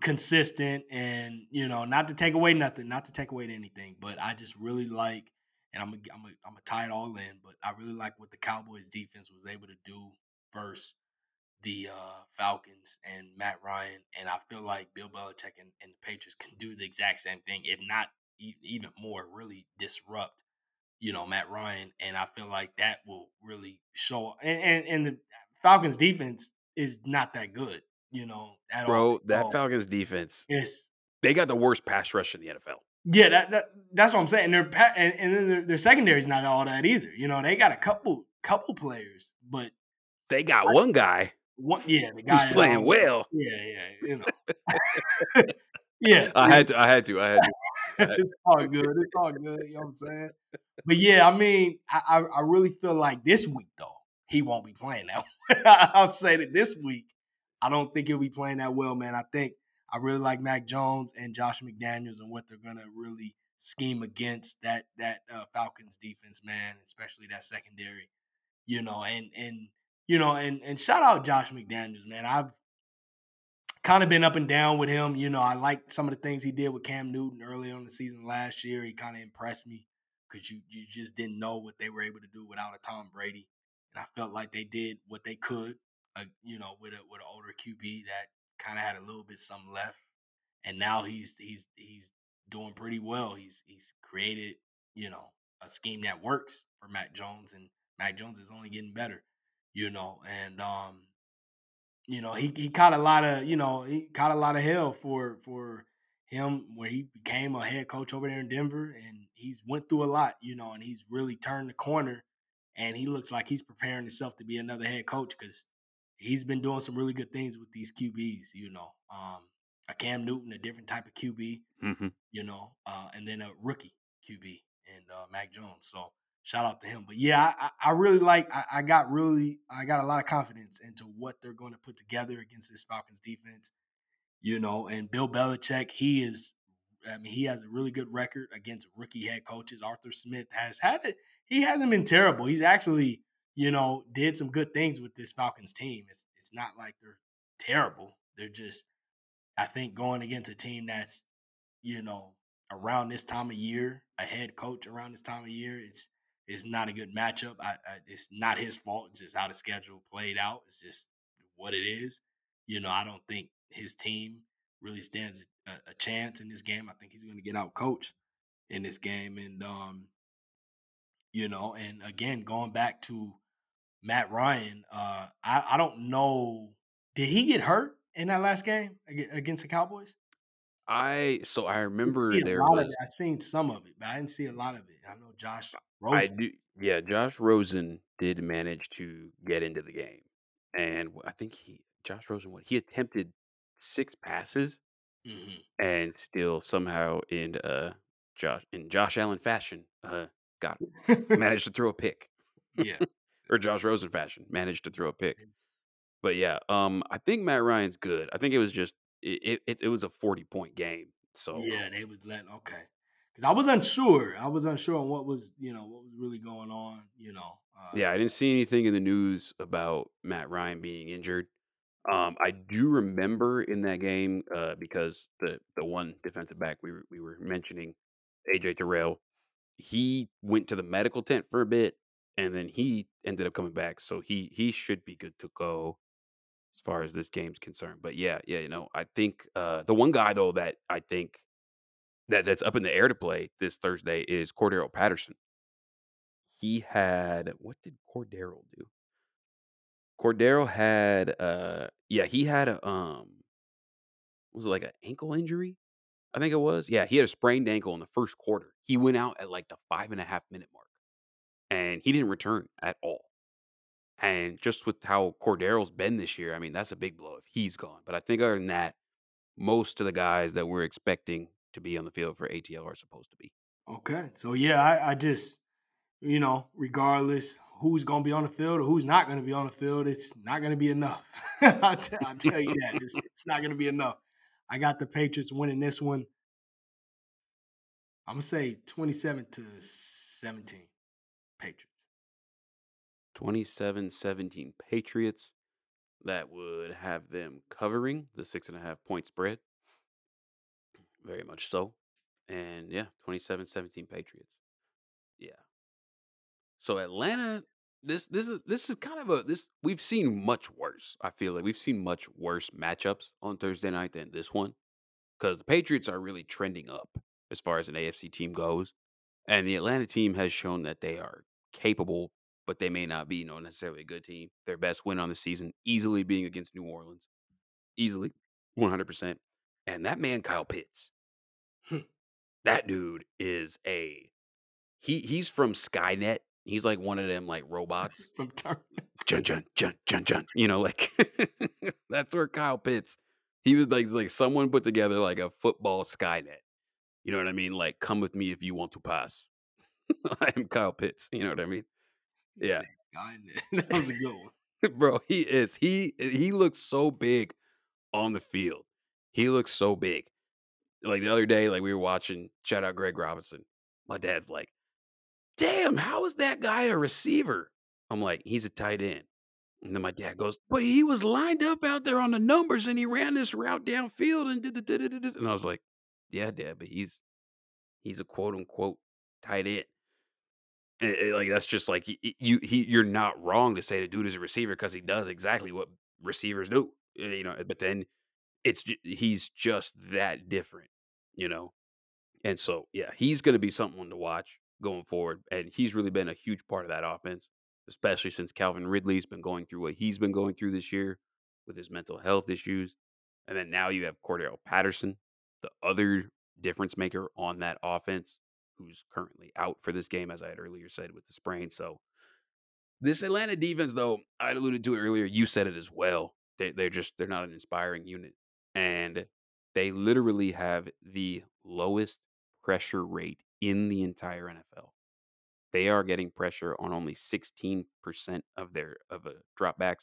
consistent and, not to take away anything, but I just really like, and I'm gonna tie it all in, but I really like what the Cowboys defense was able to do versus the Falcons and Matt Ryan, and I feel like Bill Belichick and the Patriots can do the exact same thing, if not even more, really disrupt, you know, Matt Ryan. And I feel like that will really show. And the Falcons defense is not that good, you know, at all. Bro, that Falcons defense, they got the worst pass rush in the NFL. Yeah, that's what I'm saying. And then their secondary is not all that either. You know, they got a couple players, but they got one guy. The guy who's playing well. Yeah, you know. Yeah, I had to. It's all good. You know what I'm saying? But yeah, I mean, I really feel like this week though, he won't be playing that well. I'll say that this week, I don't think he'll be playing that well, man. I think I really like Mac Jones and Josh McDaniels and what they're gonna really scheme against that Falcons defense, man, especially that secondary. You know, and shout out Josh McDaniels, man. I've kind of been up and down with him. You know, I like some of the things he did with Cam Newton earlier on the season last year. He kind of impressed me because you just didn't know what they were able to do without a Tom Brady. And I felt like they did what they could, you know, with an older QB that kind of had a little bit something left. And now he's doing pretty well. He's created, you know, a scheme that works for Mac Jones, and Mac Jones is only getting better, you know. And you know, he caught a lot of, you know, hell for him where he became a head coach over there in Denver, and he's went through a lot, you know, and he's really turned the corner, and he looks like he's preparing himself to be another head coach because he's been doing some really good things with these QBs, you know. A Cam Newton, a different type of QB, mm-hmm. you know, and then a rookie QB and Mac Jones. So shout out to him. But yeah, I really like. I got a lot of confidence into what they're going to put together against this Falcons defense, you know. And Bill Belichick, he has a really good record against rookie head coaches. Arthur Smith has had it. He hasn't been terrible. He's actually, you know, did some good things with this Falcons team. It's not like they're terrible. They're just, I think, going against a team that's, you know, around this time of year, a head coach around this time of year, it's not a good matchup. It's not his fault. It's just how the schedule played out. It's just what it is. You know, I don't think his team really stands a chance in this game. I think he's going to get out coached in this game. And, you know, and again, going back to Matt Ryan, I don't know. Did he get hurt in that last game against the Cowboys? I remember I seen some of it, but I didn't see a lot of it. I know Josh Rosen. Yeah, Josh Rosen did manage to get into the game, and I think Josh Rosen attempted 6 passes, mm-hmm. and still somehow in Josh Allen fashion, got it. Managed to throw a pick. Yeah. Or Josh Rosen fashion, managed to throw a pick. But yeah, I think Matt Ryan's good. I think it was just it was a 40-point game. So yeah, they was letting because I was unsure on what was, you know, what was really going on. You know. Yeah, I didn't see anything in the news about Matt Ryan being injured. I do remember in that game because the one defensive back we were mentioning, AJ Terrell, he went to the medical tent for a bit. And then he ended up coming back, so he should be good to go as far as this game's concerned. But yeah, you know, I think the one guy though that I think that's up in the air to play this Thursday is Cordero Patterson. He had, what did Cordero do? Cordero had he had a was it like an ankle injury? I think it was. Yeah, he had a sprained ankle in the first quarter. He went out at like the 5.5-minute mark. And he didn't return at all. And just with how Cordero's been this year, I mean, that's a big blow if he's gone. But I think other than that, most of the guys that we're expecting to be on the field for ATL are supposed to be. Okay. So, yeah, I just, you know, regardless who's going to be on the field or who's not going to be on the field, it's not going to be enough. I'll tell you that. It's not going to be enough. I got the Patriots winning this one. I'm going to say 27-17. Patriots. 27-17 Patriots. That would have them covering the 6.5-point spread. Very much so. And yeah, 27-17 Patriots. Yeah. So Atlanta This is kind of we've seen much worse. I feel like we've seen much worse matchups on Thursday night than this one, because the Patriots are really trending up as far as an AFC team goes, and the Atlanta team has shown that they are capable, but they may not be, you know, necessarily a good team. Their best win on the season easily being against New Orleans, easily 100%. And that man Kyle Pitts, that dude is he's from Skynet. He's like one of them, like, robots. Jun, jun, jun, jun, jun. You know, like, that's where Kyle Pitts, he was like someone put together like a football Skynet. You know what I mean? Like, come with me if you want to pass. I am Kyle Pitts. You know what I mean? Yeah. That was a good one. Bro, he is. He looks so big on the field. He looks so big. Like, the other day, like, we were watching, shout out Greg Robinson. My dad's like, damn, how is that guy a receiver? I'm like, he's a tight end. And then my dad goes, but he was lined up out there on the numbers and he ran this route downfield and did. And I was like, yeah, Dad, but he's a quote unquote tight end. And like, that's just like, you're not wrong to say the dude is a receiver, because he does exactly what receivers do, you know, but then he's just that different, you know? And so, yeah, he's going to be someone to watch going forward, and he's really been a huge part of that offense, especially since Calvin Ridley's been going through what he's been going through this year with his mental health issues. And then now you have Cordell Patterson, the other difference maker on that offense, who's currently out for this game, as I had earlier said, with the sprain. So this Atlanta defense, though, I alluded to it earlier, you said it as well, they're not an inspiring unit, and they literally have the lowest pressure rate in the entire NFL. They are getting pressure on only 16% of dropbacks,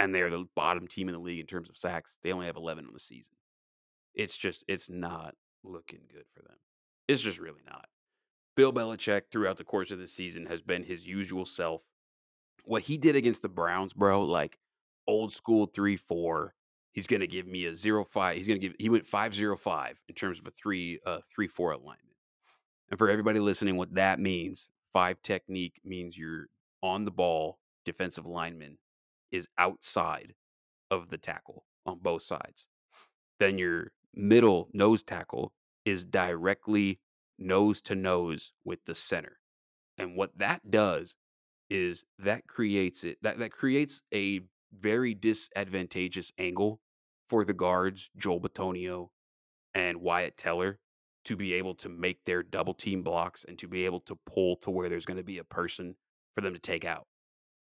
and they're the bottom team in the league in terms of sacks. They only have 11 on the season. It's not looking good for them. It's just really not. Bill Belichick throughout the course of the season has been his usual self. What he did against the Browns, bro, like old school 3-4. He's gonna give me a 0-5. He went 5-0-5 in terms of a 3-4 alignment. And for everybody listening, what that means, 5 technique means you're on the ball, defensive lineman is outside of the tackle on both sides. Then your middle nose tackle is directly nose to nose with the center. And what that does is that creates a very disadvantageous angle for the guards, Joel Bitonio and Wyatt Teller, to be able to make their double team blocks and to be able to pull to where there's going to be a person for them to take out.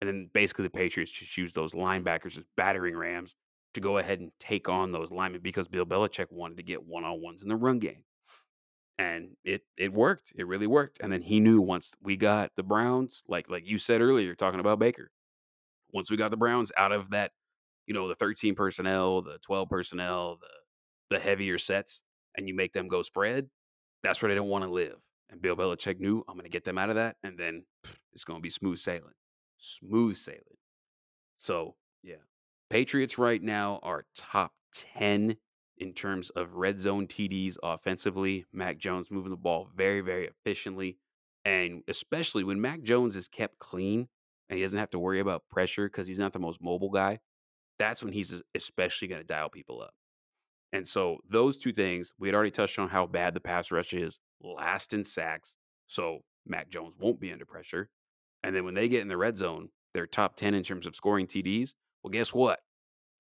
And then basically the Patriots just use those linebackers as battering rams to go ahead and take on those linemen, because Bill Belichick wanted to get one-on-ones in the run game. And it worked. It really worked. And then he knew once we got the Browns, like you said earlier, talking about Baker, once we got the Browns out of that, you know, the 13 personnel, the 12 personnel, the heavier sets, and you make them go spread, that's where they don't want to live. And Bill Belichick knew, I'm going to get them out of that, and then it's going to be smooth sailing. Smooth sailing. So, yeah. Patriots right now are top 10 in terms of red zone TDs offensively. Mac Jones moving the ball very, very efficiently. And especially when Mac Jones is kept clean and he doesn't have to worry about pressure because he's not the most mobile guy, that's when he's especially going to dial people up. And so those two things, we had already touched on how bad the pass rush is, last in sacks, so Mac Jones won't be under pressure. And then when they get in the red zone, they're top 10 in terms of scoring TDs. Well, guess what?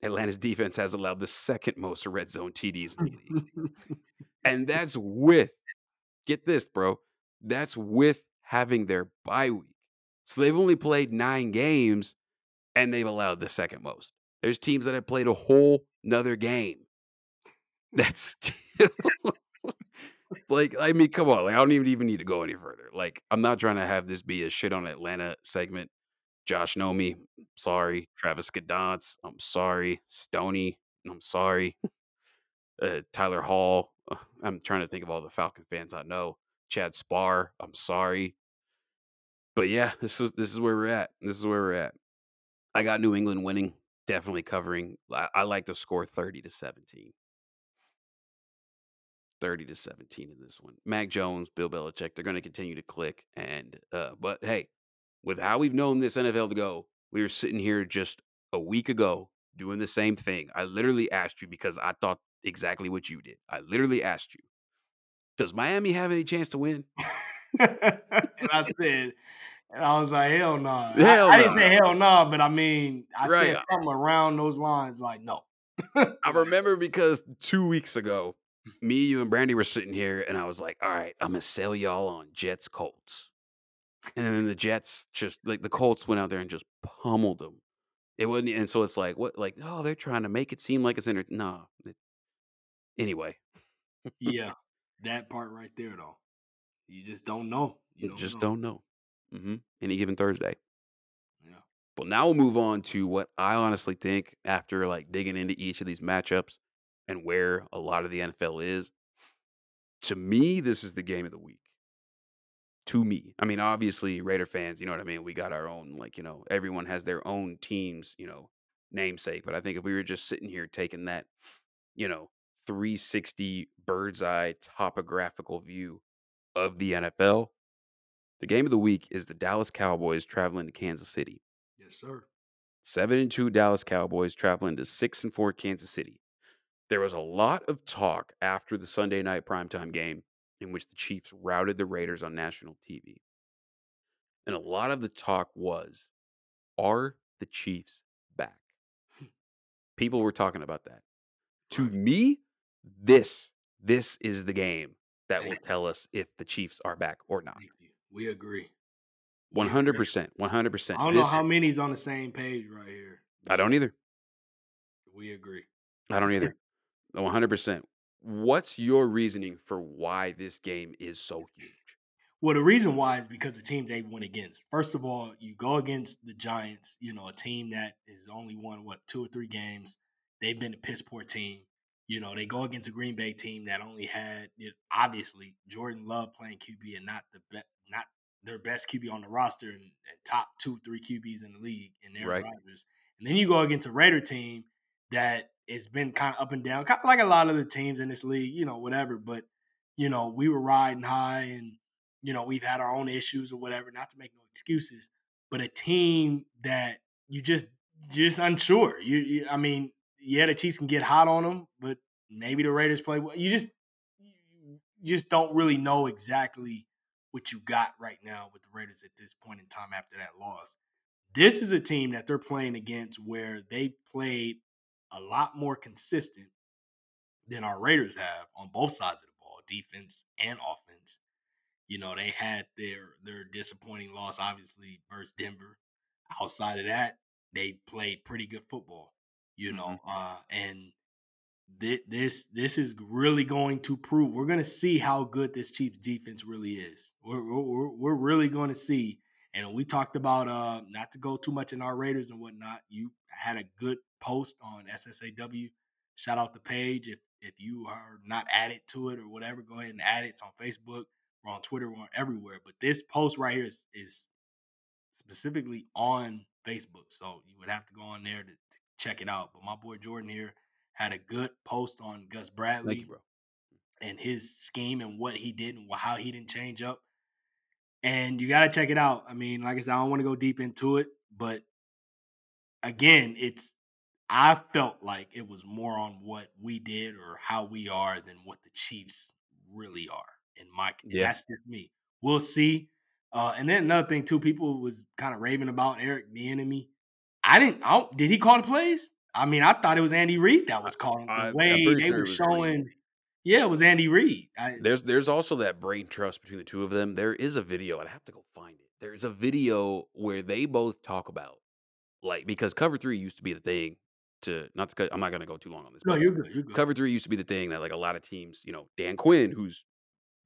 Atlanta's defense has allowed the second most red zone TDs in the league. And that's with, get this, bro, that's with having their bye week. So they've only played 9 games, and they've allowed the second most. There's teams that have played a whole nother game. That's still like, I mean, come on. Like, I don't even need to go any further. Like, I'm not trying to have this be a shit on Atlanta segment. Josh Nomi, sorry. Travis Kadance, I'm sorry. Stoney, I'm sorry. Tyler Hall, I'm trying to think of all the Falcon fans I know. Chad Spar, I'm sorry. But yeah, this is where we're at. This is where we're at. I got New England winning, definitely covering. I like to score 30-17. 30-17 in this one. Mac Jones, Bill Belichick, they're going to continue to click. And but hey, with how we've known this NFL to go, we were sitting here just a week ago doing the same thing. I literally asked you because I thought exactly what you did. I literally asked you, does Miami have any chance to win? And I said, and I was like, hell no. Nah. I didn't say hell no, nah, but I mean, I said something around those lines like, no. I remember because 2 weeks ago, me, you, and Brandy were sitting here, and I was like, all right, I'm going to sell y'all on Jets Colts. And then the Jets just, like, the Colts went out there and just pummeled them. It wasn't, and so it's like, what, like, oh, they're trying to make it seem like it's in nah. Anyway. Yeah, that part right there, though. You just don't know. You just don't know. Mm-hmm. Any given Thursday. Yeah. Well, now we'll move on to what I honestly think after, like, digging into each of these matchups and where a lot of the NFL is. To me, this is the game of the week. To me. I mean, obviously, Raider fans, you know what I mean? We got our own, like, you know, everyone has their own team's, you know, namesake. But I think if we were just sitting here taking that, you know, 360 bird's eye topographical view of the NFL, the game of the week is the Dallas Cowboys traveling to Kansas City. Yes, sir. 7-2 Dallas Cowboys traveling to 6-4 Kansas City. There was a lot of talk after the Sunday night primetime game in which the Chiefs routed the Raiders on national TV. And a lot of the talk was, are the Chiefs back? People were talking about that. To me, this is the game that will tell us if the Chiefs are back or not. We agree. 100%. 100%. I don't know how many's on the same page right here. I don't either. We agree. I don't either. 100%. What's your reasoning for why this game is so huge? Well, the reason why is because the teams they went against. First of all, you go against the Giants, you know, a team that has only won, what, 2 or 3 games. They've been a piss-poor team. You know, they go against a Green Bay team that only had, obviously, Jordan Love playing QB and not their best QB on the roster and top 2-3 QBs in the league and their Rodgers. And then you go against a Raider team that it's been kind of up and down, kind of like a lot of the teams in this league, you know, whatever. But, you know, we were riding high and, you know, we've had our own issues or whatever, not to make no excuses. But a team that you just unsure. I mean, yeah, the Chiefs can get hot on them, but maybe the Raiders play well. You just don't really know exactly what you got right now with the Raiders at this point in time after that loss. This is a team that they're playing against where they played a lot more consistent than our Raiders have on both sides of the ball, defense and offense. You know, they had their disappointing loss, obviously, versus Denver. Outside of that, they played pretty good football, you know. Mm-hmm. And this is really going to prove – we're going to see how good this Chiefs defense really is. We're really going to see. And we talked about not to go too much in our Raiders and whatnot. You had a good post on SSAW. Shout out the page. If you are not added to it or whatever, go ahead and add it. It's on Facebook. We're on Twitter. We're on everywhere. But this post right here is specifically on Facebook. So you would have to go on there to check it out. But my boy Jordan here had a good post on Gus Bradley. Thank you, bro. And his scheme and what he did and how he didn't change up. And you got to check it out. I mean, like I said, I don't want to go deep into it, but again, I felt like it was more on what we did or how we are than what the Chiefs really are. And that's just me. We'll see. And then another thing too, people was kind of raving about Eric Bieniemy. Did he call the plays? I mean, I thought it was Andy Reid that was calling the way they were showing. Yeah, it was Andy Reid. There's also that brain trust between the two of them. There is a video, and I have to go find it. There's a video where they both talk about, like, because Cover 3 used to be the thing I'm not going to go too long on this. No, you're good, Cover 3 used to be the thing that, like, a lot of teams, you know, Dan Quinn, who's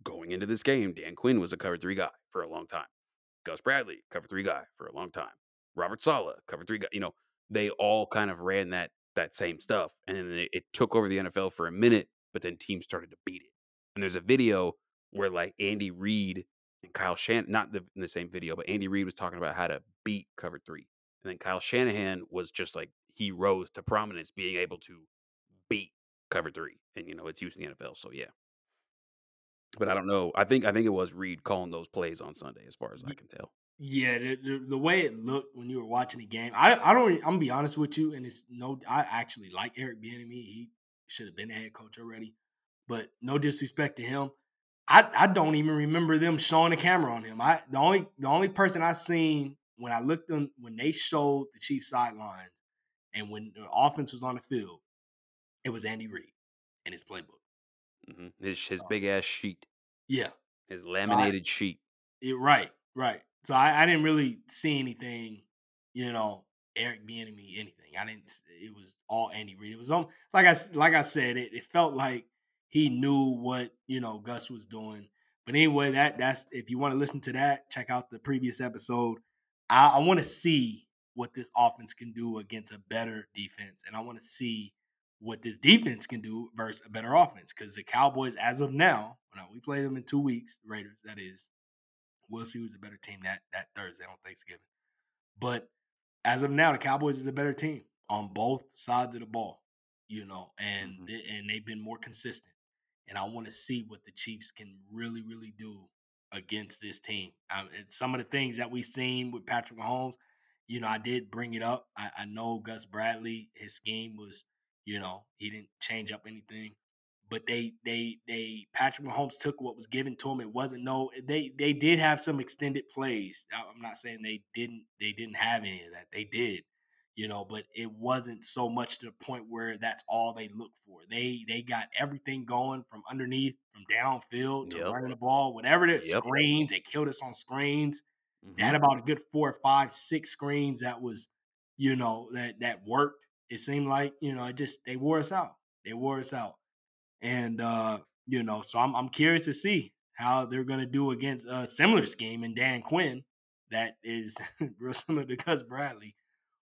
going into this game, Dan Quinn was a Cover 3 guy for a long time. Gus Bradley, Cover 3 guy for a long time. Robert Saleh, Cover 3 guy. You know, they all kind of ran that same stuff, and then it took over the NFL for a minute. But then teams started to beat it. And there's a video where, like, Andy Reid and Kyle Shanahan, in the same video, but Andy Reid was talking about how to beat Cover 3. And then Kyle Shanahan was just like, he rose to prominence being able to beat Cover 3. And, you know, it's used in the NFL, so yeah. But I don't know. I think it was Reid calling those plays on Sunday, as far as I can tell. Yeah, the way it looked when you were watching the game, I don't. I'm gonna be honest with you, and it's no. I actually like Eric Bieniemy. He should have been the head coach already, but no disrespect to him. I don't even remember them showing the camera on him. The only person I seen when I looked them when they showed the Chiefs sidelines and when the offense was on the field, it was Andy Reid and his playbook, mm-hmm. his big ass sheet. Yeah, his laminated sheet. Right. So I didn't really see anything, Eric Bieniemy, anything. It was all Andy Reid. It was like I said, it felt like he knew what, Gus was doing. But anyway, that's if you want to listen to that, check out the previous episode. I want to see what this offense can do against a better defense. And I want to see what this defense can do versus a better offense. Because the Cowboys, as of now, we play them in 2 weeks, Raiders, that is. We'll see who's a better team that Thursday on Thanksgiving. But as of now, the Cowboys is a better team on both sides of the ball, and mm-hmm. and they've been more consistent. And I want to see what the Chiefs can really, really do against this team. Some of the things that we've seen with Patrick Mahomes, I did bring it up. I know Gus Bradley, his scheme was, he didn't change up anything. But they Patrick Mahomes took what was given to him. It wasn't they did have some extended plays. I'm not saying they didn't have any of that. They did, but it wasn't so much to the point where that's all they look for. They got everything going from underneath, from downfield to running the ball, whatever it is, screens. They killed us on screens. Mm-hmm. They had about a good 4, 5, 6 screens that was, that worked. It seemed like, they wore us out. And, so I'm curious to see how they're going to do against a similar scheme in Dan Quinn that is real similar to Gus Bradley.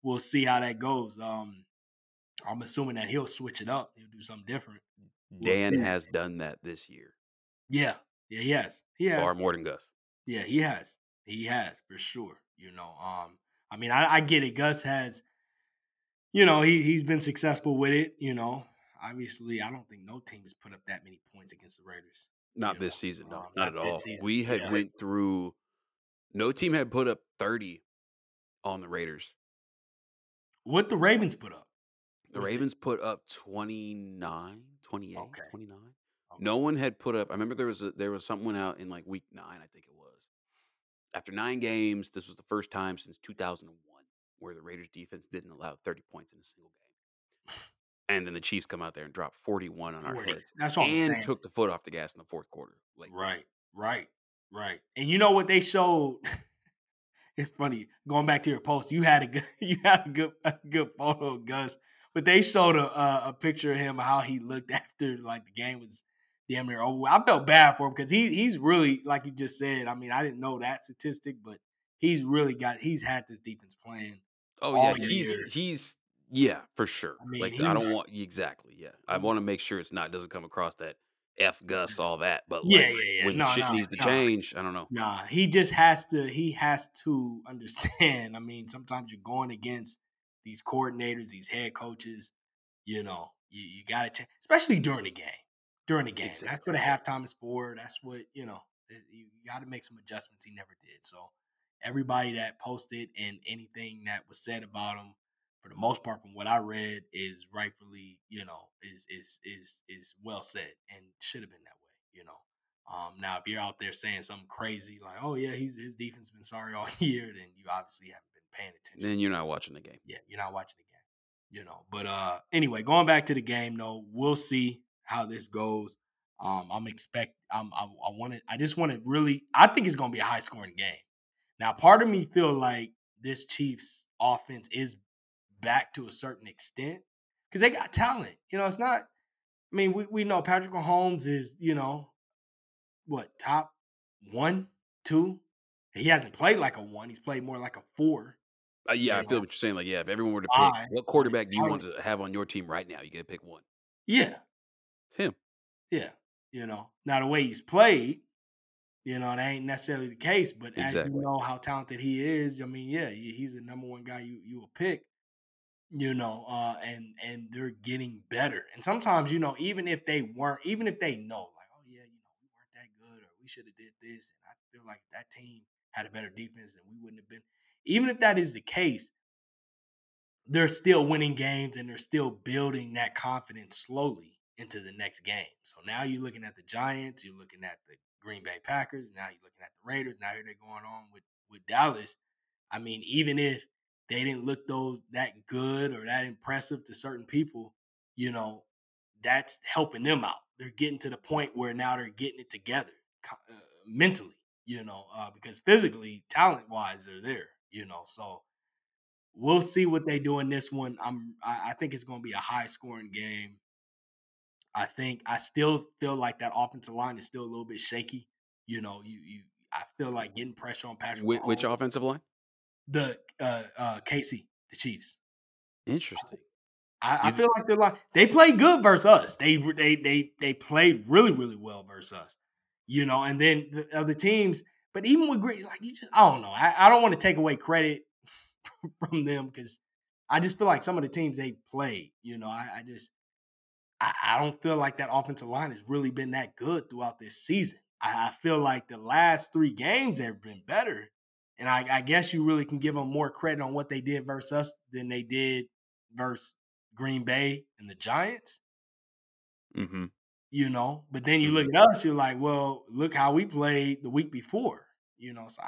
We'll see how that goes. I'm assuming that he'll switch it up. He'll do something different. Dan has done that this year. Yeah. Yeah, he has. Far more than Gus. Yeah, he has. He has, for sure. I get it. Gus has, he's been successful with it, Obviously, I don't think no team has put up that many points against the Raiders. Not this season, no. Not at all. We had went through – no team had put up 30 on the Raiders. What the Ravens put up? The Ravens put up 29, 28, okay. 29. Okay. No one had put up – I remember there was someone out in like week 9, I think it was. After 9 games, this was the first time since 2001 where the Raiders defense didn't allow 30 points in a single game. And then the Chiefs come out there and drop 41 on our heads. That's what I'm saying. And took the foot off the gas in the fourth quarter. Late. Right. And you know what they showed? It's funny. Going back to your post, you had a good photo of Gus, but they showed a picture of him, how he looked after like the game was damn near over. I felt bad for him because he's really, like you just said. I mean, I didn't know that statistic, but he's really had this defense playing. Oh yeah, he's. Yeah, for sure. I mean, exactly. Yeah, I want to make sure doesn't come across that F Gus all that. But when shit needs to change, I don't know. Nah, he has to understand. I mean, sometimes you're going against these coordinators, these head coaches. You got to change, especially during the game. Exactly. That's what a halftime is for. That's what you got to make some adjustments. He never did. So everybody that posted and anything that was said about him, for the most part, from what I read, is rightfully, is well said and should have been that way, Now, if you're out there saying something crazy like, "Oh yeah, his defense has been sorry all year," then you obviously haven't been paying attention. Then you're not watching the game. Yeah, you're not watching the game, But anyway, going back to the game, though, we'll see how this goes. I think it's going to be a high scoring game. Now, part of me feel like this Chiefs offense is back to a certain extent because they got talent. It's not – I mean, we know Patrick Mahomes is, top 1, 2? He hasn't played like a 1. He's played more like a 4. I feel what you're saying. Like, yeah, if everyone were to pick what quarterback do you want to have on your team right now, you get to pick one. Yeah. It's him. Yeah. Now the way he's played, that ain't necessarily the case, but exactly. As you know how talented he is, I mean, yeah, he's the number one guy you will pick. And they're getting better. And sometimes, even if they know, like, oh yeah, we weren't that good, or we should have did this. And I feel like that team had a better defense and we wouldn't have been. Even if that is the case, they're still winning games and they're still building that confidence slowly into the next game. So now you're looking at the Giants, you're looking at the Green Bay Packers, now you're looking at the Raiders, now here they're going on with Dallas. I mean, even if they didn't look that good or that impressive to certain people, you know, that's helping them out. They're getting to the point where now they're getting it together mentally, you know, because physically, talent-wise, they're there, you know. So we'll see what they do in this one. I think it's going to be a high-scoring game. I still feel like that offensive line is still a little bit shaky. You know, I feel like getting pressure on Patrick Mahomes. Which offensive line? The KC, the Chiefs. Interesting. I feel like they played good versus us. They played really, really well versus us. You know, and then the other teams. But even with Green, like I don't know. I don't want to take away credit from them because I just feel like some of the teams they played. You know, I don't feel like that offensive line has really been that good throughout this season. I feel like the last three games have been better. And I guess you really can give them more credit on what they did versus us than they did versus Green Bay and the Giants. Mm-hmm. You know, but then you look at us, you're like, well, look how we played the week before. You know, so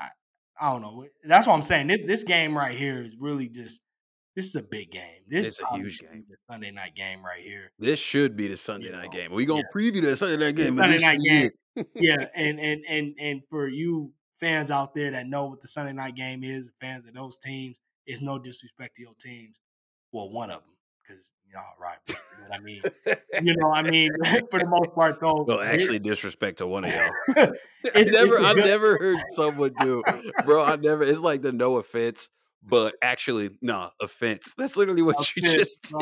I don't know. That's what I'm saying. This game right here is really just – this is a big game. This is a huge game. The Sunday night game right here. This should be the Sunday night game. We're going to preview that Sunday night game. Sunday night game. Yeah, and for you fans out there that know what the Sunday night game is, fans of those teams, it's no disrespect to your teams. Well, one of them, because y'all right. You know what I mean? You know what I mean? For the most part, though. Well, actually, disrespect to one of y'all. I've never heard someone do, bro. It's like the no offense. But actually, offense. That's literally what offense, you just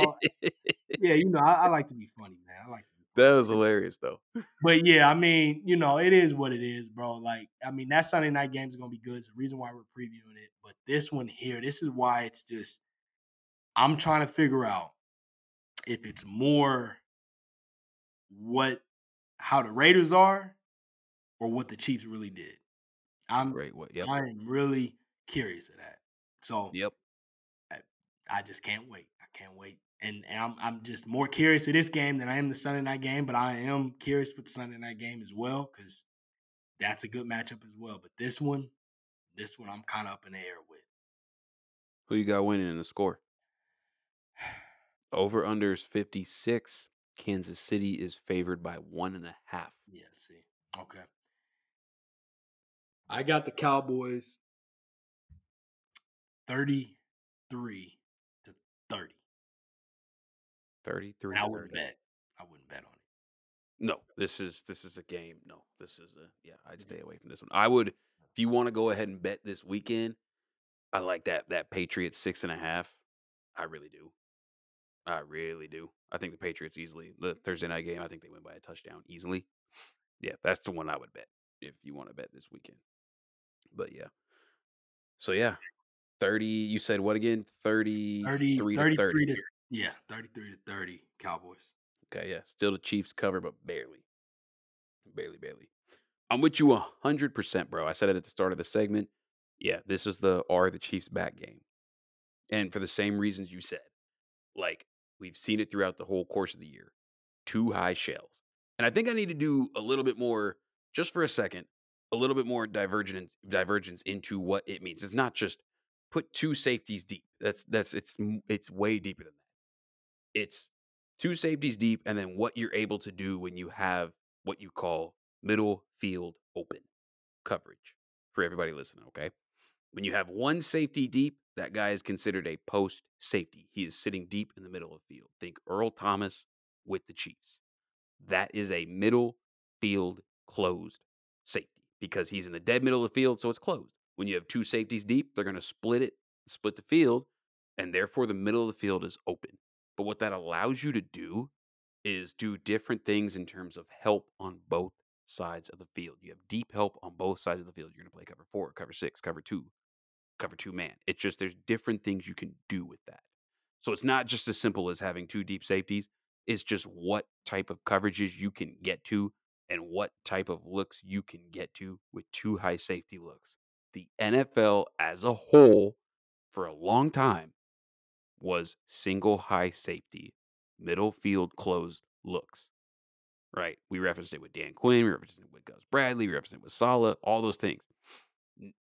did. Yeah, you know, I like to be funny, man. That was hilarious, though. But, yeah, I mean, you know, it is what it is, bro. Like, I mean, that Sunday night game is going to be good. It's the reason why we're previewing it. But this one here, this is why it's just – I'm trying to figure out if it's more how the Raiders are or what the Chiefs really did. I am really curious of that. So yep, I just can't wait. I can't wait, and I'm just more curious of this game than I am the Sunday night game. But I am curious with the Sunday night game as well because that's a good matchup as well. But this one, I'm kind of up in the air with. Who you got winning in the score? Over under is 56. Kansas City is favored by 1.5. Yeah. See. Okay. I got the Cowboys. 33-30. 33. I wouldn't bet. On it. No, this is a game. No, this is I'd stay away from this one. I would, if you want to go ahead and bet this weekend, I like that Patriots 6.5. I really do. I think the Patriots easily, the Thursday night game, I think they win by a touchdown easily. Yeah, that's the one I would bet if you want to bet this weekend. But yeah. So yeah. 30, you said what again? 33 to 30. Yeah, 33 to 30, Cowboys. Okay, yeah. Still the Chiefs cover, but barely. Barely. I'm with you 100%, bro. I said it at the start of the segment. Yeah, this is the Chiefs back game. And for the same reasons you said. Like, we've seen it throughout the whole course of the year. Two high shells. And I think I need to do a little bit more, just for a second, a little bit more divergence into what it means. It's not just put two safeties deep. It's way deeper than that. It's two safeties deep, and then what you're able to do when you have what you call middle field open coverage for everybody listening, okay? When you have one safety deep, that guy is considered a post safety. He is sitting deep in the middle of the field. Think Earl Thomas with the Chiefs. That is a middle field closed safety because he's in the dead middle of the field, so it's closed. When you have two safeties deep, they're going to split the field, and therefore the middle of the field is open. But what that allows you to do is do different things in terms of help on both sides of the field. You have deep help on both sides of the field. You're going to play cover 4, cover 6, cover 2 man. It's just there's different things you can do with that. So it's not just as simple as having two deep safeties. It's just what type of coverages you can get to and what type of looks you can get to with two high safety looks. the NFL as a whole for a long time was single high safety, middle field closed looks, right? We referenced it with Dan Quinn, we referenced it with Gus Bradley, we referenced it with Saleh, all those things.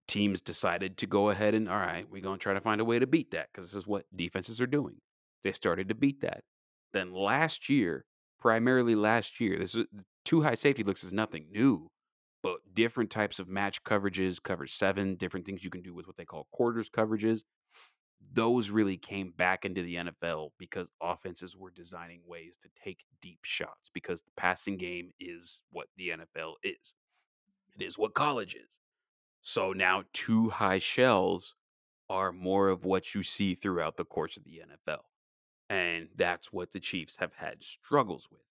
Teams decided to go ahead and, all right, we're going to try to find a way to beat that because this is what defenses are doing. They started to beat that. Then last year, primarily last year, this is two high safety looks is nothing new, but different types of match coverages, cover seven, different things you can do with what they call quarters coverages. Those really came back into the NFL because offenses were designing ways to take deep shots because the passing game is what the NFL is. It is what college is. So now two high shells are more of what you see throughout the course of the NFL. And that's what the Chiefs have had struggles with.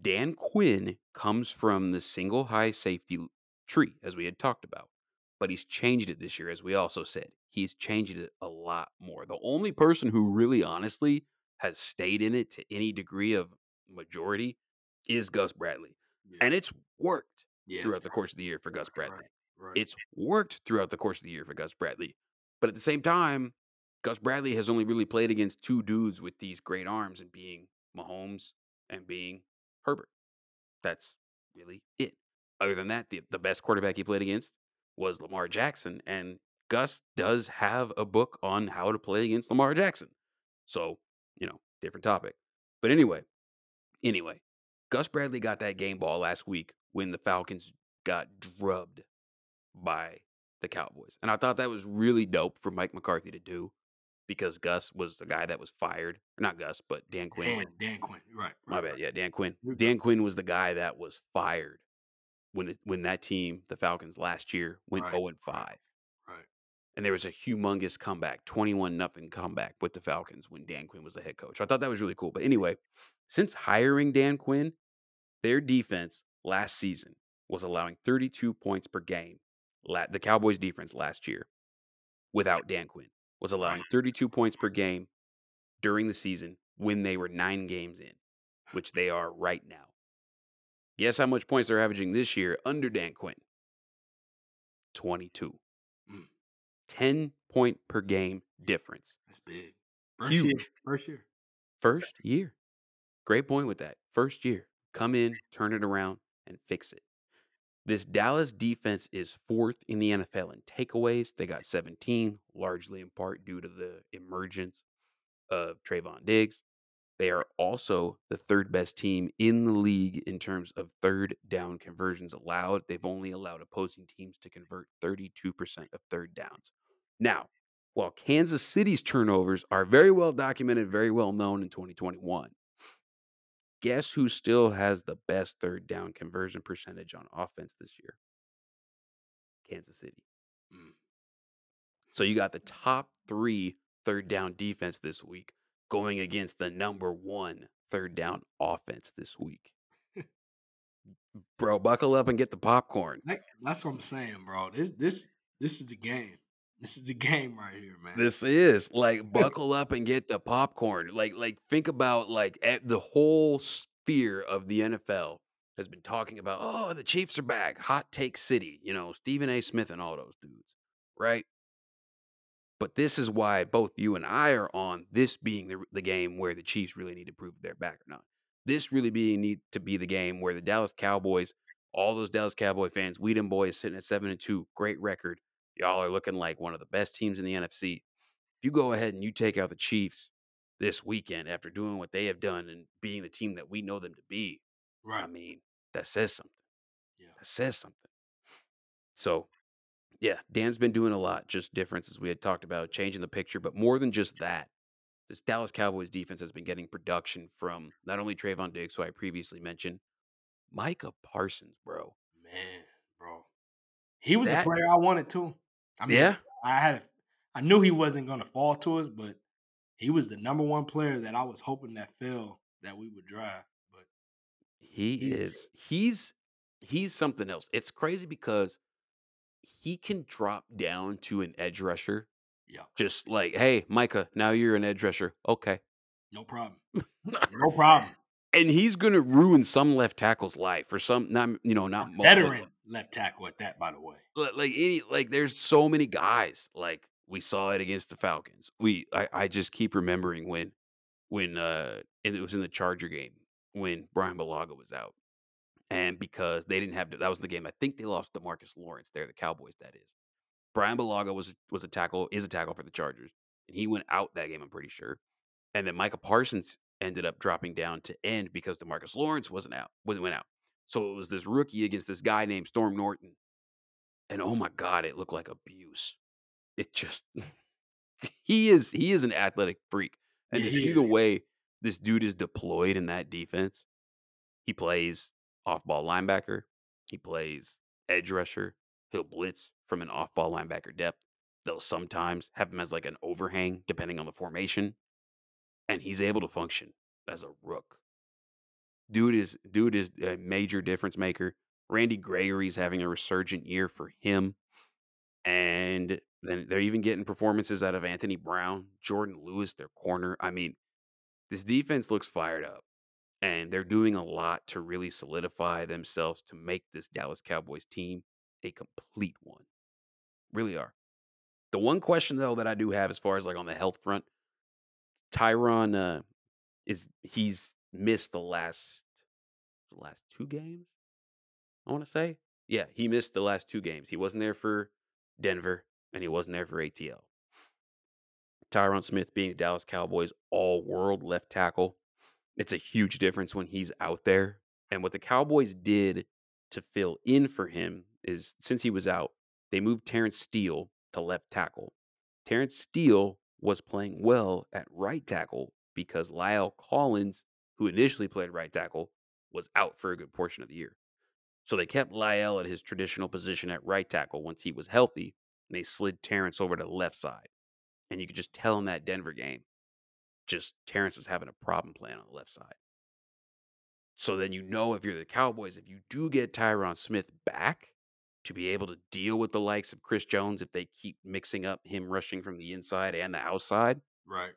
Dan Quinn comes from the single high safety tree, as we had talked about. But he's changed it this year, as we also said. He's changed it a lot more. The only person who really honestly has stayed in it to any degree of majority is Gus Bradley. Yeah. And it's worked throughout the course of the year for Gus Bradley. Right. It's worked throughout the course of the year for Gus Bradley. But at the same time, Gus Bradley has only really played against two dudes with these great arms and being Mahomes and being Herbert. That's really it. Other than that, the best quarterback he played against was Lamar Jackson, and Gus does have a book on how to play against Lamar Jackson. So, you know, different topic. But anyway, Gus Bradley got that game ball last week when the Falcons got drubbed by the Cowboys. And I thought that was really dope for Mike McCarthy to do because Gus was the guy that was fired. Not Gus, but Dan Quinn. Dan Quinn. Right. My bad. Yeah, Dan Quinn. Dan Quinn was the guy that was fired when that team, the Falcons last year, went 0-5. Right. And there was a humongous comeback, 21-0 comeback with the Falcons when Dan Quinn was the head coach. I thought that was really cool. But anyway, since hiring Dan Quinn, their defense last season was allowing 32 points per game. The Cowboys defense last year without Dan Quinn was allowing 32 points per game during the season when they were 9 games in, which they are right now. Guess how much points they're averaging this year under Dan Quinn? 22. 10-point per game difference. That's big. Huge. First year. First year. Great point with that. First year. Come in, turn it around, and fix it. This Dallas defense is 4th in the NFL in takeaways. They got 17, largely in part due to the emergence of Trayvon Diggs. They are also the 3rd best team in the league in terms of third down conversions allowed. They've only allowed opposing teams to convert 32% of third downs. Now, while Kansas City's turnovers are very well documented, very well known in 2021, guess who still has the best third down conversion percentage on offense this year? Kansas City. So you got the top 3 third down defense this week going against the number 1 third down offense this week. Bro, buckle up and get the popcorn. That's what I'm saying, bro. This is the game. This is the game right here, man. This is like buckle up and get the popcorn. Like think about the whole sphere of the NFL has been talking about, oh, the Chiefs are back, hot take city, you know, Stephen A. Smith and all those dudes, right? But this is why both you and I are on this being the game where the Chiefs really need to prove they're back or not. This really need to be the game where the Dallas Cowboys, all those Dallas Cowboy fans, Whedon boys sitting at 7-2, great record. Y'all are looking like one of the best teams in the NFC. If you go ahead and you take out the Chiefs this weekend after doing what they have done and being the team that we know them to be, right? I mean, that says something. Yeah. That says something. So, yeah, Dan's been doing a lot, just differences we had talked about, changing the picture, but more than just that, this Dallas Cowboys defense has been getting production from not only Trayvon Diggs, who I previously mentioned, Micah Parsons, bro. Man, bro. He was the player I wanted too. I mean, yeah. I knew he wasn't going to fall to us, but he was the number 1 player that I was hoping that fell that we would draft. But he's something else. It's crazy because he can drop down to an edge rusher. Yeah. Just like, hey, Micah, now you're an edge rusher. Okay. No problem. No problem. And he's going to ruin some left tackle's life or some not, you know, not veteran. left tackle at that, by the way. Like there's so many guys. Like, we saw it against the Falcons. I just keep remembering when and it was in the Charger game when Brian Bulaga was out. And because they didn't have, that was the game, I think they lost DeMarcus Lawrence there, the Cowboys, that is. Brian Bulaga is a tackle for the Chargers. And he went out that game, I'm pretty sure. And then Micah Parsons ended up dropping down to end because DeMarcus Lawrence went out. So it was this rookie against this guy named Storm Norton. And oh my God, it looked like abuse. It just, he is an athletic freak. And to see the way this dude is deployed in that defense, he plays off-ball linebacker. He plays edge rusher. He'll blitz from an off-ball linebacker depth. They'll sometimes have him as like an overhang, depending on the formation. And he's able to function as a rook. Dude is a major difference maker. Randy Gregory's having a resurgent year for him. And then they're even getting performances out of Anthony Brown, Jordan Lewis, their corner. I mean, this defense looks fired up. And they're doing a lot to really solidify themselves to make this Dallas Cowboys team a complete one. Really are. The one question, though, that I do have as far as like on the health front, Tyron, he's missed the last two games, I want to say. Yeah, he missed the last two games. He wasn't there for Denver, and he wasn't there for ATL. Tyron Smith being a Dallas Cowboys all-world left tackle, it's a huge difference when he's out there. And what the Cowboys did to fill in for him is, since he was out, they moved Terrence Steele to left tackle. Terrence Steele was playing well at right tackle because Lyle Collins, who initially played right tackle, was out for a good portion of the year. So they kept Lyle at his traditional position at right tackle once he was healthy, and they slid Terrence over to the left side. And you could just tell in that Denver game, just Terrence was having a problem playing on the left side. So then you know if you're the Cowboys, if you do get Tyron Smith back, to be able to deal with the likes of Chris Jones if they keep mixing up him rushing from the inside and the outside. Right.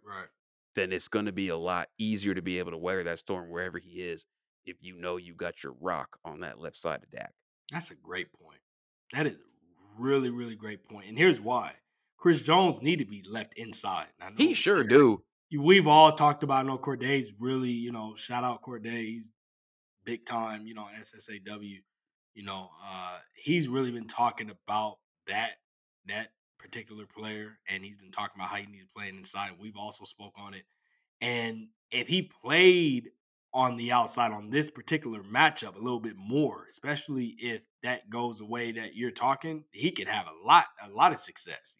Then it's going to be a lot easier to be able to weather that storm wherever he is if you know you got your rock on that left side of Dak. That's a great point. That is a really, really great point. And here's why. Chris Jones need to be left inside. I know he sure do. We've all talked about, Corday's really, shout out Corday. He's big time, SSAW. He's really been talking about that particular player, and he's been talking about how he needs to play inside. We've also spoke on it. And if he played on the outside on this particular matchup a little bit more, especially if that goes away that you're talking, he could have a lot of success,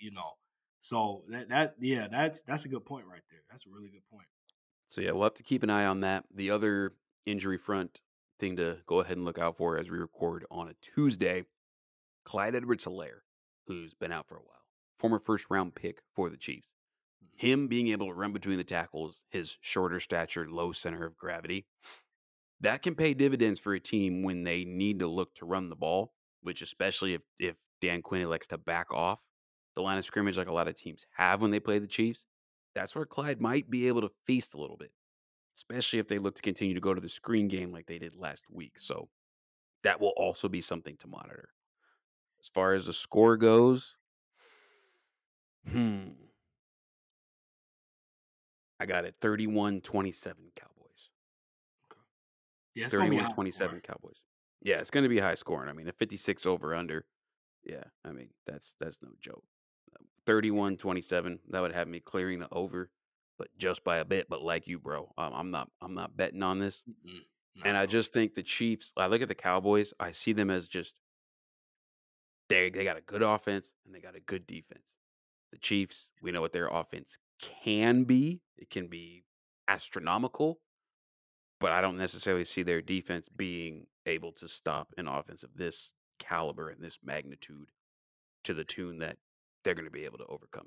So that's a good point right there. That's a really good point. So yeah, we'll have to keep an eye on that. The other injury front thing to go ahead and look out for as we record on a Tuesday, Clyde Edwards-Helaire, who's been out for a while, former first-round pick for the Chiefs. Him being able to run between the tackles, his shorter stature, low center of gravity, that can pay dividends for a team when they need to look to run the ball, which especially if Dan Quinn elects to back off the line of scrimmage like a lot of teams have when they play the Chiefs. That's where Clyde might be able to feast a little bit, especially if they look to continue to go to the screen game like they did last week. So that will also be something to monitor. As far as the score goes, I got it 31-27 Cowboys. Okay. Yeah, 31-27 Cowboys. Yeah, it's going to be high scoring. I mean, the 56 over under. Yeah, I mean, that's no joke. 31-27, that would have me clearing the over. But just by a bit, but like you, bro, I'm not betting on this. No. And I just think the Chiefs, I look at the Cowboys, I see them as just, they got a good offense and they got a good defense. The Chiefs, we know what their offense can be. It can be astronomical, but I don't necessarily see their defense being able to stop an offense of this caliber and this magnitude to the tune that they're going to be able to overcome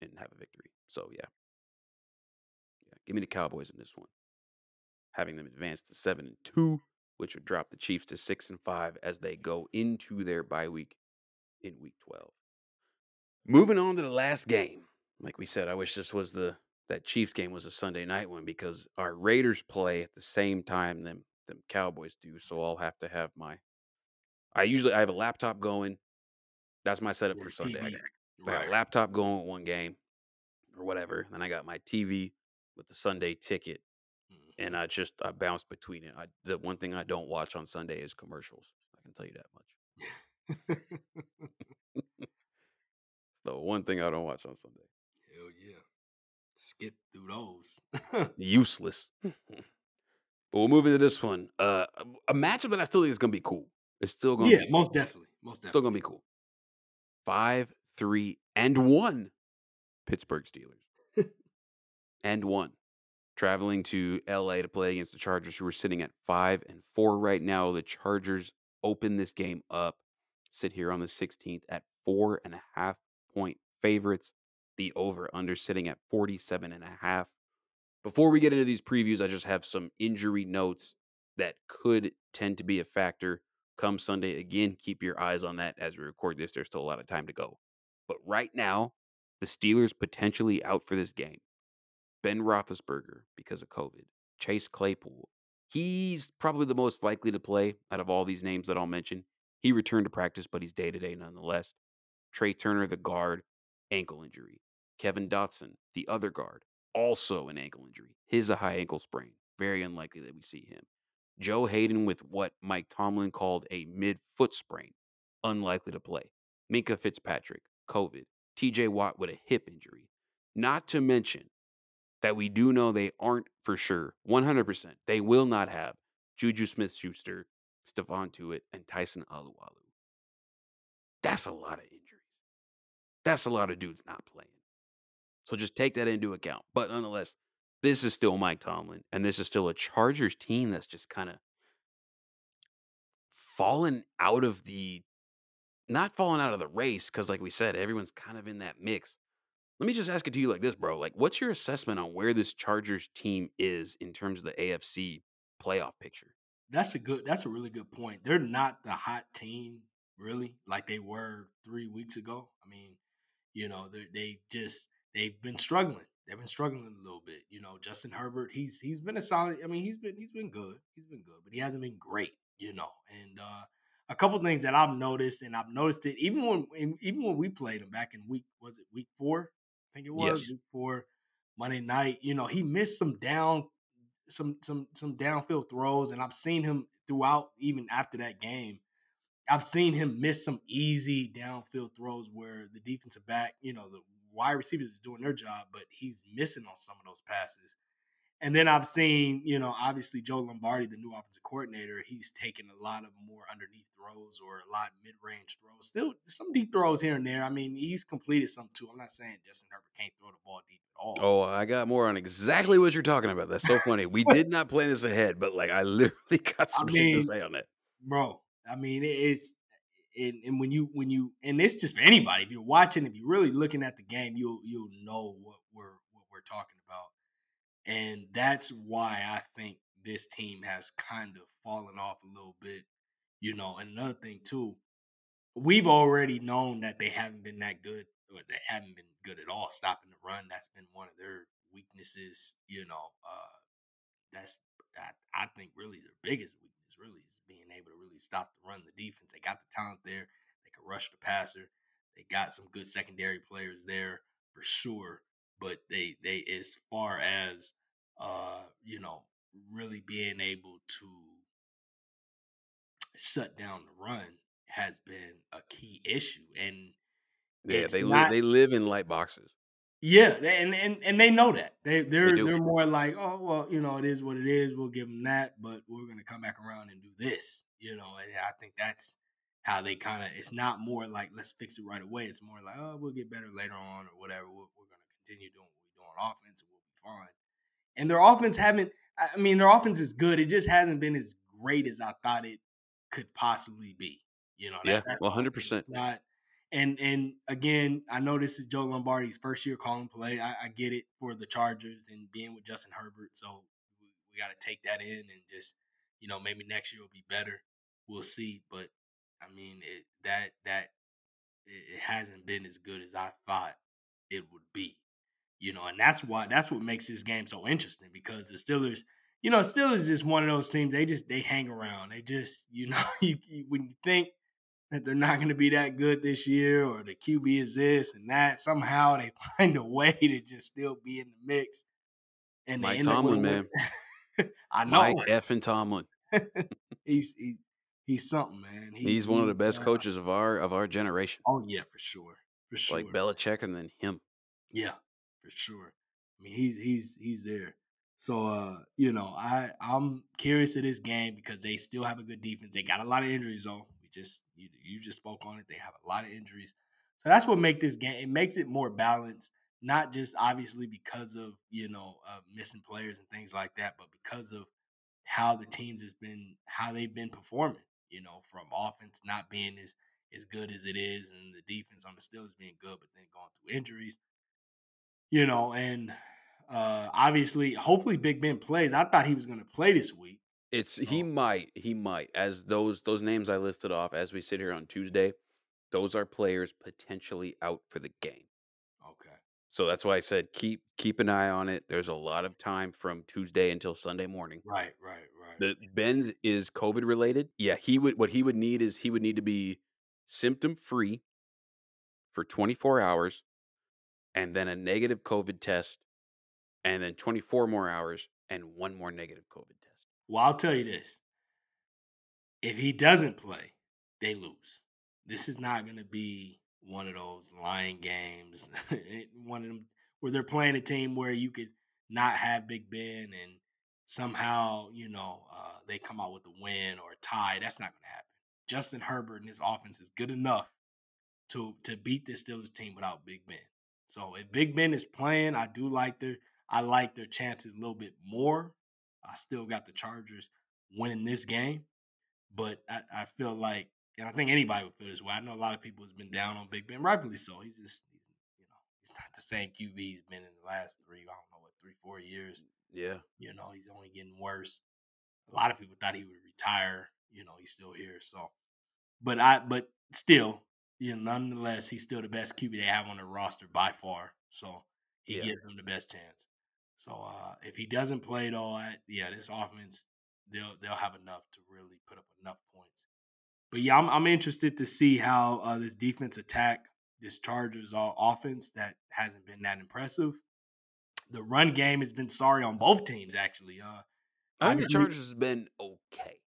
it and have a victory. So, yeah. Give me the Cowboys in this one, having them advance to 7-2, which would drop the Chiefs to 6-5 as they go into their bye week in Week 12. Moving on to the last game, like we said, I wish this was that Chiefs game was a Sunday night one because our Raiders play at the same time them Cowboys do. So I'll have to have my I have a laptop going. That's my setup for Sunday. I got a laptop going with one game or whatever. Then I got my TV with the Sunday ticket. And I bounce between it. The one thing I don't watch on Sunday is commercials. I can tell you that much. It's the one thing I don't watch on Sunday. Hell yeah. Skip through those. Useless. But we'll move into this one. A matchup that I still think is going to be cool. It's still going to be cool. Most definitely. Still going to be cool. 5-3-1 Pittsburgh Steelers. Traveling to LA to play against the Chargers, who are sitting at 5-4 right now. The Chargers open this game up, sit here on the 16th at 4.5-point favorites. The over/under sitting at 47.5. Before we get into these previews, I just have some injury notes that could tend to be a factor come Sunday. Again, keep your eyes on that as we record this. There's still a lot of time to go. But right now, the Steelers potentially out for this game. Ben Roethlisberger, because of COVID. Chase Claypool. He's probably the most likely to play out of all these names that I'll mention. He returned to practice, but he's day-to-day nonetheless. Trey Turner, the guard, ankle injury. Kevin Dotson, the other guard, also an ankle injury. His a high ankle sprain. Very unlikely that we see him. Joe Hayden with what Mike Tomlin called a mid-foot sprain. Unlikely to play. Minka Fitzpatrick, COVID. TJ Watt with a hip injury. Not to mention that we do know they aren't for sure, 100%. They will not have Juju Smith-Schuster, Stephon Tuitt, and Tyson Alualu. That's a lot of injuries. That's a lot of dudes not playing. So just take that into account. But nonetheless, this is still Mike Tomlin, and this is still a Chargers team that's just kind of fallen out of the race, because like we said, everyone's kind of in that mix. Let me just ask it to you like this, bro. Like, what's your assessment on where this Chargers team is in terms of the AFC playoff picture? That's a really good point. They're not the hot team, really, like they were 3 weeks ago. I mean, you know, they've been struggling. They've been struggling a little bit. You know, Justin Herbert, he's been a solid. I mean, he's been good. He's been good, but he hasn't been great. You know, and a couple things that I've noticed, and I've noticed it even when we played him back in week 4. I think it was before Monday night. You know, he missed some downfield throws, and I've seen him throughout, even after that game. I've seen him miss some easy downfield throws where the defensive back, you know, the wide receivers is doing their job, but he's missing on some of those passes. And then I've seen, you know, obviously Joe Lombardi, the new offensive coordinator, he's taking a lot of more underneath throws or a lot of mid-range throws. Still some deep throws here and there. I mean, he's completed some too. I'm not saying Justin Herbert can't throw the ball deep at all. Oh, I got more on exactly what you're talking about. That's so funny. We did not plan this ahead, but like I literally got shit to say on that. Bro, I mean, and it's just for anybody. If you're watching, if you're really looking at the game, you'll know what we're talking about. And that's why I think this team has kind of fallen off a little bit, you know. And another thing too, we've already known that they haven't been that good, or they haven't been good at all stopping the run. That's been one of their weaknesses, you know. I think really their biggest weakness really is being able to really stop the run, the defense. They got the talent there. They can rush the passer. They got some good secondary players there for sure. But they as far as you know, really being able to shut down the run has been a key issue. And yeah, they live in light boxes. Yeah, and they know that. They're more like, oh well, you know, it is what it is. We'll give them that, but we're gonna come back around and do this. You know, and I think that's how they kind of. It's not more like let's fix it right away. It's more like, oh, we'll get better later on or whatever. We're gonna continue doing what we do on offense, and we'll be fine. And their offense is good. It just hasn't been as great as I thought it could possibly be. You know, that's 100%. Not, and again, I know this is Joe Lombardi's first year calling play. I get it for the Chargers and being with Justin Herbert. So we got to take that in and just, you know, maybe next year will be better. We'll see. But I mean, it hasn't been as good as I thought it would be. You know, and that's what makes this game so interesting, because the Steelers, you know, Steelers is just one of those teams. They hang around. They just, you know, when you think that they're not going to be that good this year, or the QB is this and that. Somehow they find a way to just still be in the mix. And Mike Tomlin, man. I know. Mike effing Tomlin. He's something, man. He's one of the best coaches of our generation. Oh, yeah, for sure. For sure. Like Belichick and then him. Yeah, for sure. I mean, he's there. So, you know, I'm curious of this game because they still have a good defense. They got a lot of injuries, though. You just spoke on it. They have a lot of injuries. So that's what makes this game. It makes it more balanced, not just obviously because of, you know, missing players and things like that, but because of how the teams how they've been performing, you know, from offense not being as good as it is and the defense on the Steelers being good, but then going through injuries, you know, and obviously, hopefully Big Ben plays. I thought he was going to play this week. He might, as those names I listed off as we sit here on Tuesday, those are players potentially out for the game. Okay. So that's why I said keep an eye on it. There's a lot of time from Tuesday until Sunday morning. Right. The Ben's is COVID related. Yeah, he would need to be symptom free for 24 hours and then a negative COVID test and then 24 more hours and one more negative COVID test. Well, I'll tell you this. If he doesn't play, they lose. This is not going to be one of those lying games, one of them where they're playing a team where you could not have Big Ben and somehow, you know, they come out with a win or a tie. That's not going to happen. Justin Herbert and his offense is good enough to beat this Steelers team without Big Ben. So if Big Ben is playing, I like their chances a little bit more. I still got the Chargers winning this game, but I feel like, and I think anybody would feel this way. I know a lot of people has been down on Big Ben, rightfully so. He's not the same QB he's been in the last three, 4 years. Yeah. You know, he's only getting worse. A lot of people thought he would retire. You know, he's still here. So, but still, you know, nonetheless, he's still the best QB they have on their roster by far. So he gives them the best chance. So if he doesn't play, though, this offense, they'll have enough to really put up enough points. But, yeah, I'm interested to see how this defense attack this Chargers offense that hasn't been that impressive. The run game has been sorry on both teams, actually. I think the Chargers has been okay.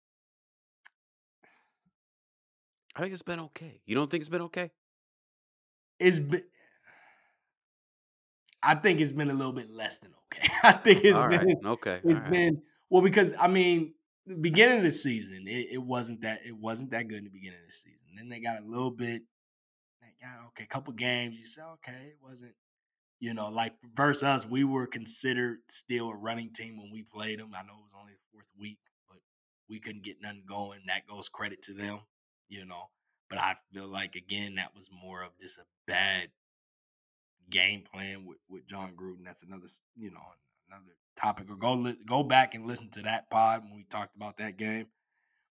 I think it's been okay. You don't think it's been okay? I think it's been a little bit less than okay. I think it's all been right. Okay. Well, because I mean, the beginning of the season, it wasn't that good in the beginning of the season. Then they got a little bit. They got okay, couple games. You said okay, it wasn't. You know, like versus us, we were considered still a running team when we played them. I know it was only the fourth week, but we couldn't get nothing going. That goes credit to them. You know, but I feel like again that was more of just a bad game plan with John Gruden. That's another topic. Or go back and listen to that pod when we talked about that game.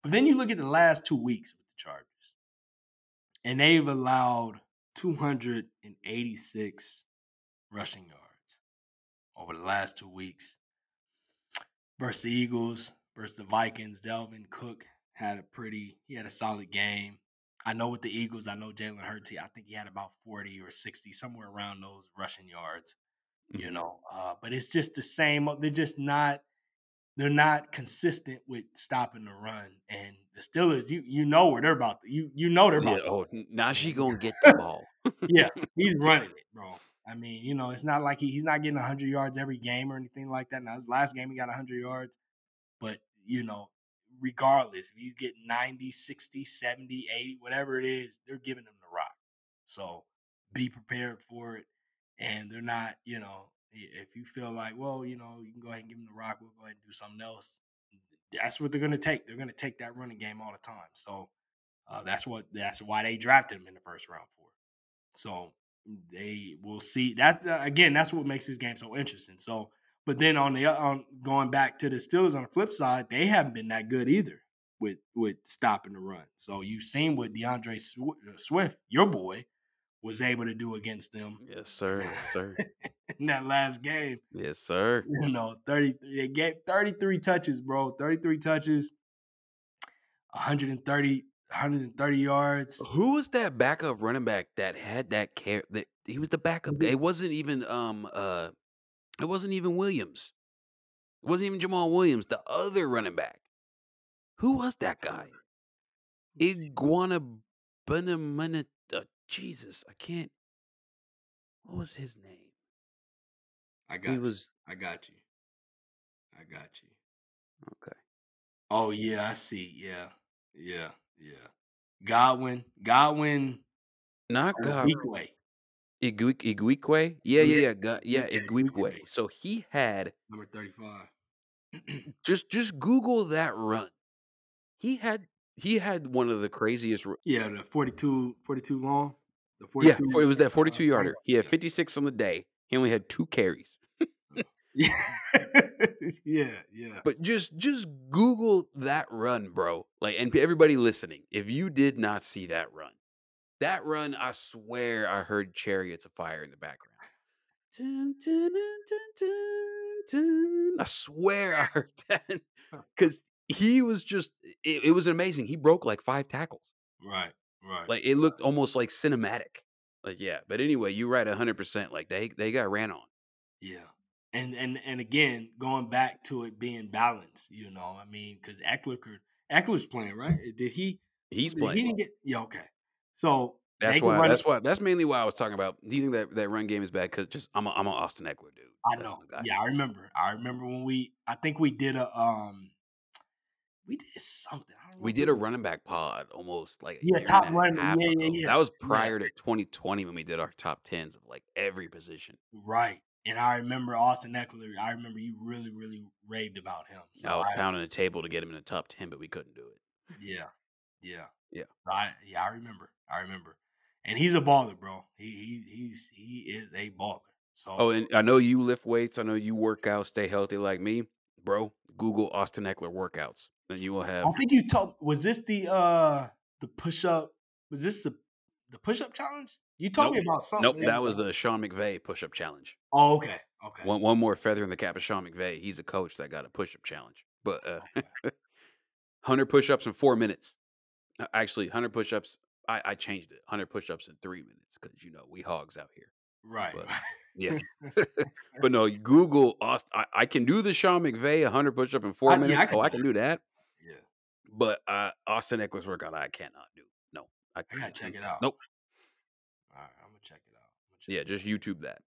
But then you look at the last 2 weeks with the Chargers, and they've allowed 286 rushing yards over the last 2 weeks. Versus the Eagles, versus the Vikings, Dalvin Cook had a solid game. I know with the Eagles, I know Jalen Hurts, I think he had about 40 or 60, somewhere around those rushing yards, you know. But it's just the same. They're not consistent with stopping the run. And the Steelers, you know where they're about. Najee going to get the ball. Yeah, he's running it, bro. I mean, you know, it's not like he's not getting 100 yards every game or anything like that. Now, his last game he got 100 yards. But, you know, regardless, if you get 90, 60, 70, 80, whatever it is, they're giving them the rock. So be prepared for it. And they're not, you know, if you feel like, well, you know, you can go ahead and give them the rock, we'll go ahead and do something else. That's what they're going to take. They're going to take that running game all the time. So that's why they drafted him in the first round for it. So they will see that. Again, that's what makes this game so interesting. So, but then on going back to the Steelers on the flip side, they haven't been that good either with stopping the run. So you've seen what DeAndre Swift, your boy, was able to do against them. Yes, sir. Yes, sir. In that last game. Yes, sir. You know, they gave 33 touches, bro. 33 touches, 130 130 yards. Who was that backup running back that had that care? That he was the backup. It wasn't even Williams. It wasn't even Jamal Williams, the other running back. Who was that guy? Iguana Benamanita. Jesus, I can't. What was his name? I got you. Okay. Oh, yeah, I see. Yeah. Godwin. Not Godwin. Igwikwe? Yeah, Igwikwe. So he had number 35. just Google that run. He had one of the craziest. Yeah, the 42 long. The 42. Yeah, it was that 42 yarder. He had 56 on the day. He only had 2 carries. Yeah. But just Google that run, bro. Like, and everybody listening, if you did not see that run. That run, I swear I heard Chariots of Fire in the background. Dun, dun, dun, dun, dun. I swear I heard that. Because he was just, it was amazing. He broke like 5 tackles. Right. Like, it looked almost like cinematic. Like, yeah. But anyway, you're right 100%. Like, they got ran on. Yeah. And again, going back to it being balanced, you know, I mean, because Eckler's playing, right? He's playing. He didn't get, yeah, okay. So that's why. That's mainly why I was talking about. Do you think that run game is bad? Because just I'm an Austin Eckler dude. I know. Yeah, I remember when I think we did something. We did a running back pod almost like top running. Yeah. That was prior to 2020 when we did our top 10s of like every position. Right, and I remember Austin Eckler. I remember you really, really raved about him. So I was pounding the table to get him in the top 10, but we couldn't do it. Yeah. I remember. And he's a baller, bro. He is a baller. So and I know you lift weights, I know you work out, stay healthy like me. Bro, Google Austin Eckler workouts. Then you will have was this the push-up challenge? You told me about something. Nope, that was the Sean McVay push-up challenge. Oh, okay. One more feather in the cap of Sean McVay. He's a coach that got a push-up challenge. But 100 push-ups in 4 minutes. Actually, 100 push-ups. I changed it. 100 push-ups in 3 minutes because, you know, we hogs out here. Right. But, yeah. But no, Google Austin. I can do the Sean McVay 100 push-up in 4 minutes. I can do that. Yeah. But Austin Eckler's workout, I cannot do. No. I got to check it out. Nope. All right. I'm going to check it out. Just YouTube that.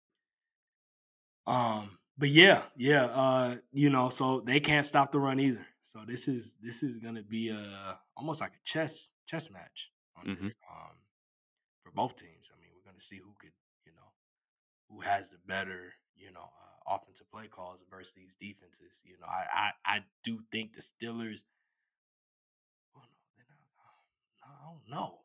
But yeah. You know, so they can't stop the run either. So this is gonna be almost like a chess match on this for both teams. I mean, we're gonna see who has the better offensive play calls versus these defenses. You know, I do think the Steelers. Oh no, I don't know.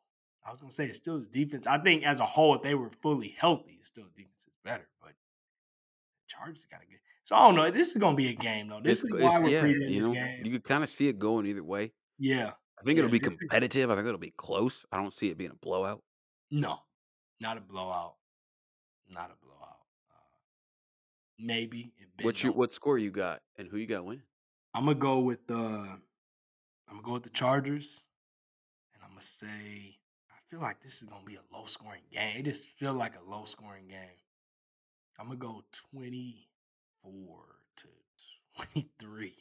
I was gonna say the Steelers defense. I think as a whole, if they were fully healthy, the Steelers defense is better. But the Chargers gotta get. So I don't know. This is gonna be a game though. This is why we're previewing this game. You can kind of see it going either way. Yeah, I think it'll be competitive. I think it'll be close. I don't see it being a blowout. No, not a blowout. Maybe. What score you got and who you got winning? I'm gonna go with the Chargers, and I'm gonna say I feel like this is gonna be a low scoring game. It just feels like a low scoring game. I'm gonna go 20. 24-23.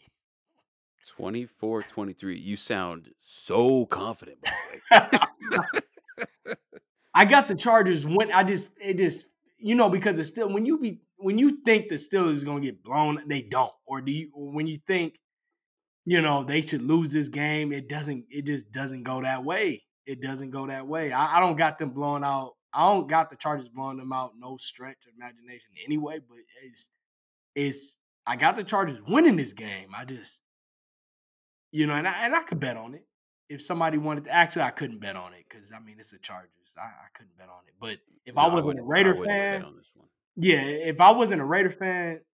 24-23. You sound so confident, by the way. I got the Chargers win. Because it's still when you think the Steelers is gonna get blown, they don't. Or when you think, they should lose this game, it just doesn't go that way. It doesn't go that way. I don't got them blowing out. I don't got the Chargers blowing them out, no stretch of imagination anyway, but I got the Chargers winning this game. I just, and I could bet on it if somebody wanted to. Actually, I couldn't bet on it because, I mean, it's the Chargers. I couldn't bet on it. But if I wasn't a Raider fan,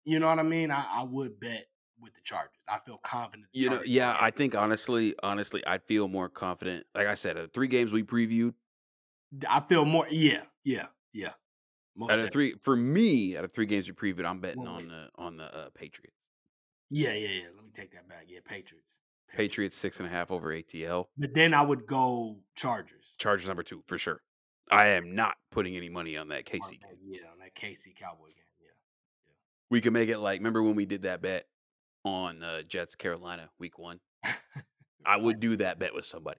you know what I mean, I would bet with the Chargers. I feel confident. I think honestly, I feel more confident. Like I said, the 3 games we previewed, I feel more. Yeah. Out of 3 games you previewed, I'm betting on the Patriots. Yeah. Let me take that back. Yeah, Patriots. Patriots 6.5 over ATL. But then I would go Chargers. Chargers number two for sure. I am not putting any money on that KC game. Yeah, on that KC Cowboy game. Yeah. We could make it like, remember when we did that bet on Jets Carolina week 1? I would do that bet with somebody.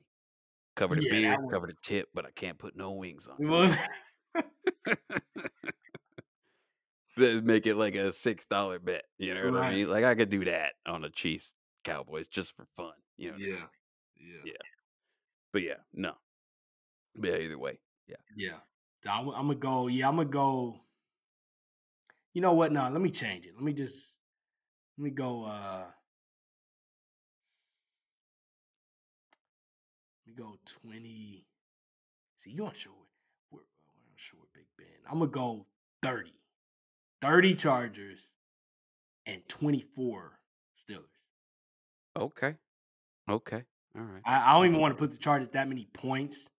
Cover the beard, cover the tip, but I can't put no wings on it. Make it like a $6 bet. You know what I mean? Like I could do that on the Chiefs Cowboys just for fun. You know what I mean? Yeah. But yeah, no. But yeah, either way. Yeah. So I'm gonna go. Yeah, I'm gonna go. You know what? No, let me change it. Let me go. Let me go 20. See, you aren't sure. We're not sure Big Ben. I'm gonna go 30. 30 Chargers and 24 Steelers. Okay. All right. I don't even want to put the Chargers that many points.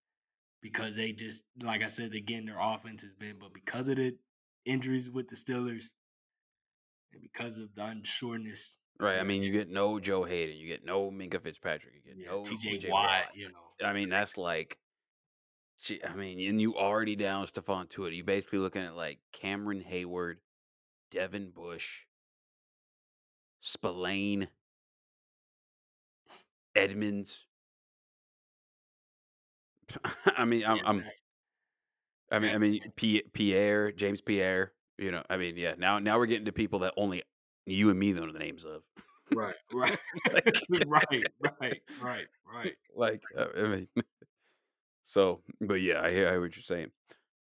Because they just, like I said, again, their offense has been, but because of the injuries with the Steelers and because of the unsureness. Right. I mean, you get no Joe Hayden. You get no Minka Fitzpatrick. You get no TJ Watt. You know. I mean, that's like, I mean, and you already down Stephon Tuitt. You're basically looking at like Cameron Hayward, Devin Bush, Spillane, Edmonds. I mean, Pierre, James Pierre, you know, I mean, yeah, now we're getting to people that only you and me know the names of. Right. Like, right. Like, I mean, so, but yeah, I hear what you're saying.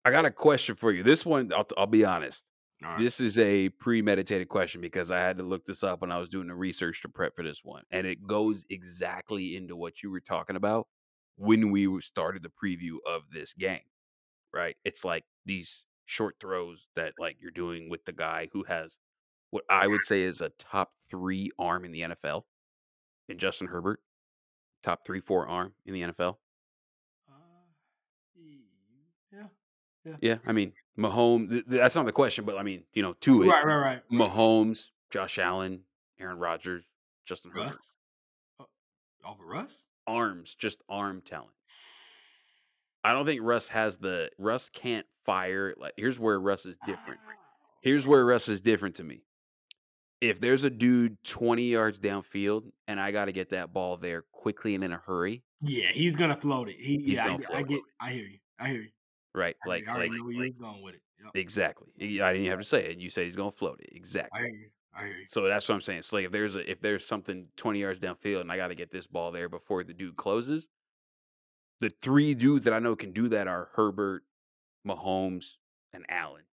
I got a question for you. This one, I'll be honest. Right. This is a premeditated question because I had to look this up when I was doing the research to prep for this one. And it goes exactly into what you were talking about when we started the preview of this game, right? It's like these short throws that like you're doing with the guy who has what I would say is a top 3 arm in the NFL, and Justin Herbert, top 3-4 arm in the NFL. Yeah. I mean, Mahomes. That's not the question, but I mean, you know, to it. Right. Mahomes, Josh Allen, Aaron Rodgers, Justin Herbert. Over Russ. Arms, just arm talent. I don't think Russ can't fire. Like, here's where Russ is different. To me. If there's a dude 20 yards downfield and I got to get that ball there quickly and in a hurry. Yeah, he's going to float it. I hear you. Right. I know where you're going with it. Yep. Exactly. I didn't have to say it. You said he's going to float it. Exactly. I hear you. So that's what I'm saying. So like if there's something 20 yards downfield and I got to get this ball there before the dude closes, the 3 dudes that I know can do that are Herbert, Mahomes, and Allen,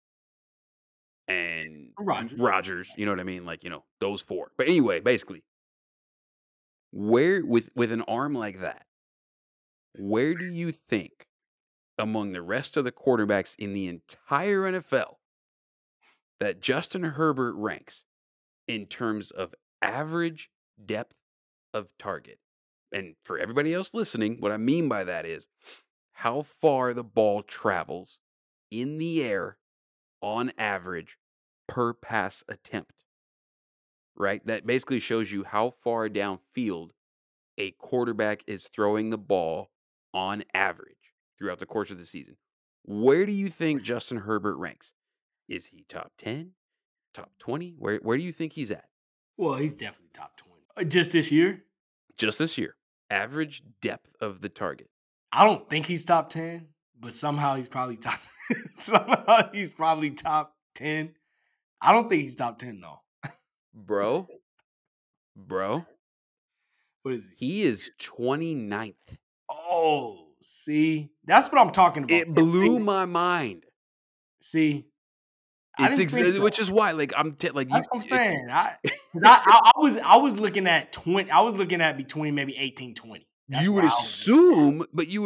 and Rodgers. You know what I mean? Like, you know, those 4. But anyway, basically, where with an arm like that, where do you think among the rest of the quarterbacks in the entire NFL that Justin Herbert ranks in terms of average depth of target? And for everybody else listening, what I mean by that is how far the ball travels in the air on average per pass attempt, right? That basically shows you how far downfield a quarterback is throwing the ball on average throughout the course of the season. Where do you think Justin Herbert ranks? Is he top 10, top 20? Where do you think he's at? Well, he's definitely top 20. Just this year. Average depth of the target. I don't think he's top 10, but somehow he's probably top top 10. I don't think he's top 10 though. Bro. What is he? He is 29th. Oh, see? That's what I'm talking about. It blew my mind. See? It's so. Which is why, like, that's what I'm saying. I was looking at 20. I was looking at between maybe 18, 20. You would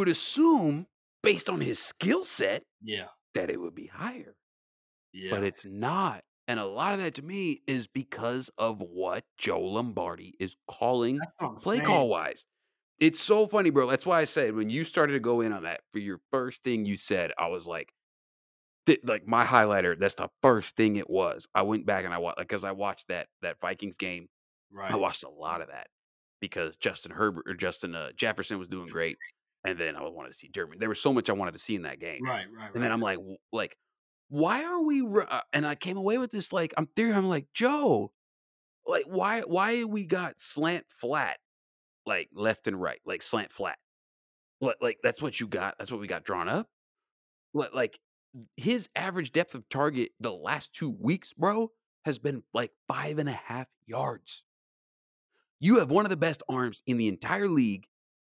assume based on his skill set, that it would be higher. Yeah, but it's not. And a lot of that to me is because of what Joe Lombardi is calling play call wise. It's so funny, bro. That's why I said when you started to go in on that for your first thing you said, I was like. Like my highlighter, that's the first thing it was. I went back and I watched that Vikings game. Right. I watched a lot of that. because Justin Jefferson was doing great. And then I wanted to see Germany. There was so much I wanted to see in that game. Right. And then I'm like, why are we? And I came away with this, like, I'm like, Joe, like, why we got slant flat, like left and right, like slant flat, like that's what you got. That's what we got drawn up. Like his average depth of target the last 2 weeks, bro, has been like 5.5 yards. You have one of the best arms in the entire league,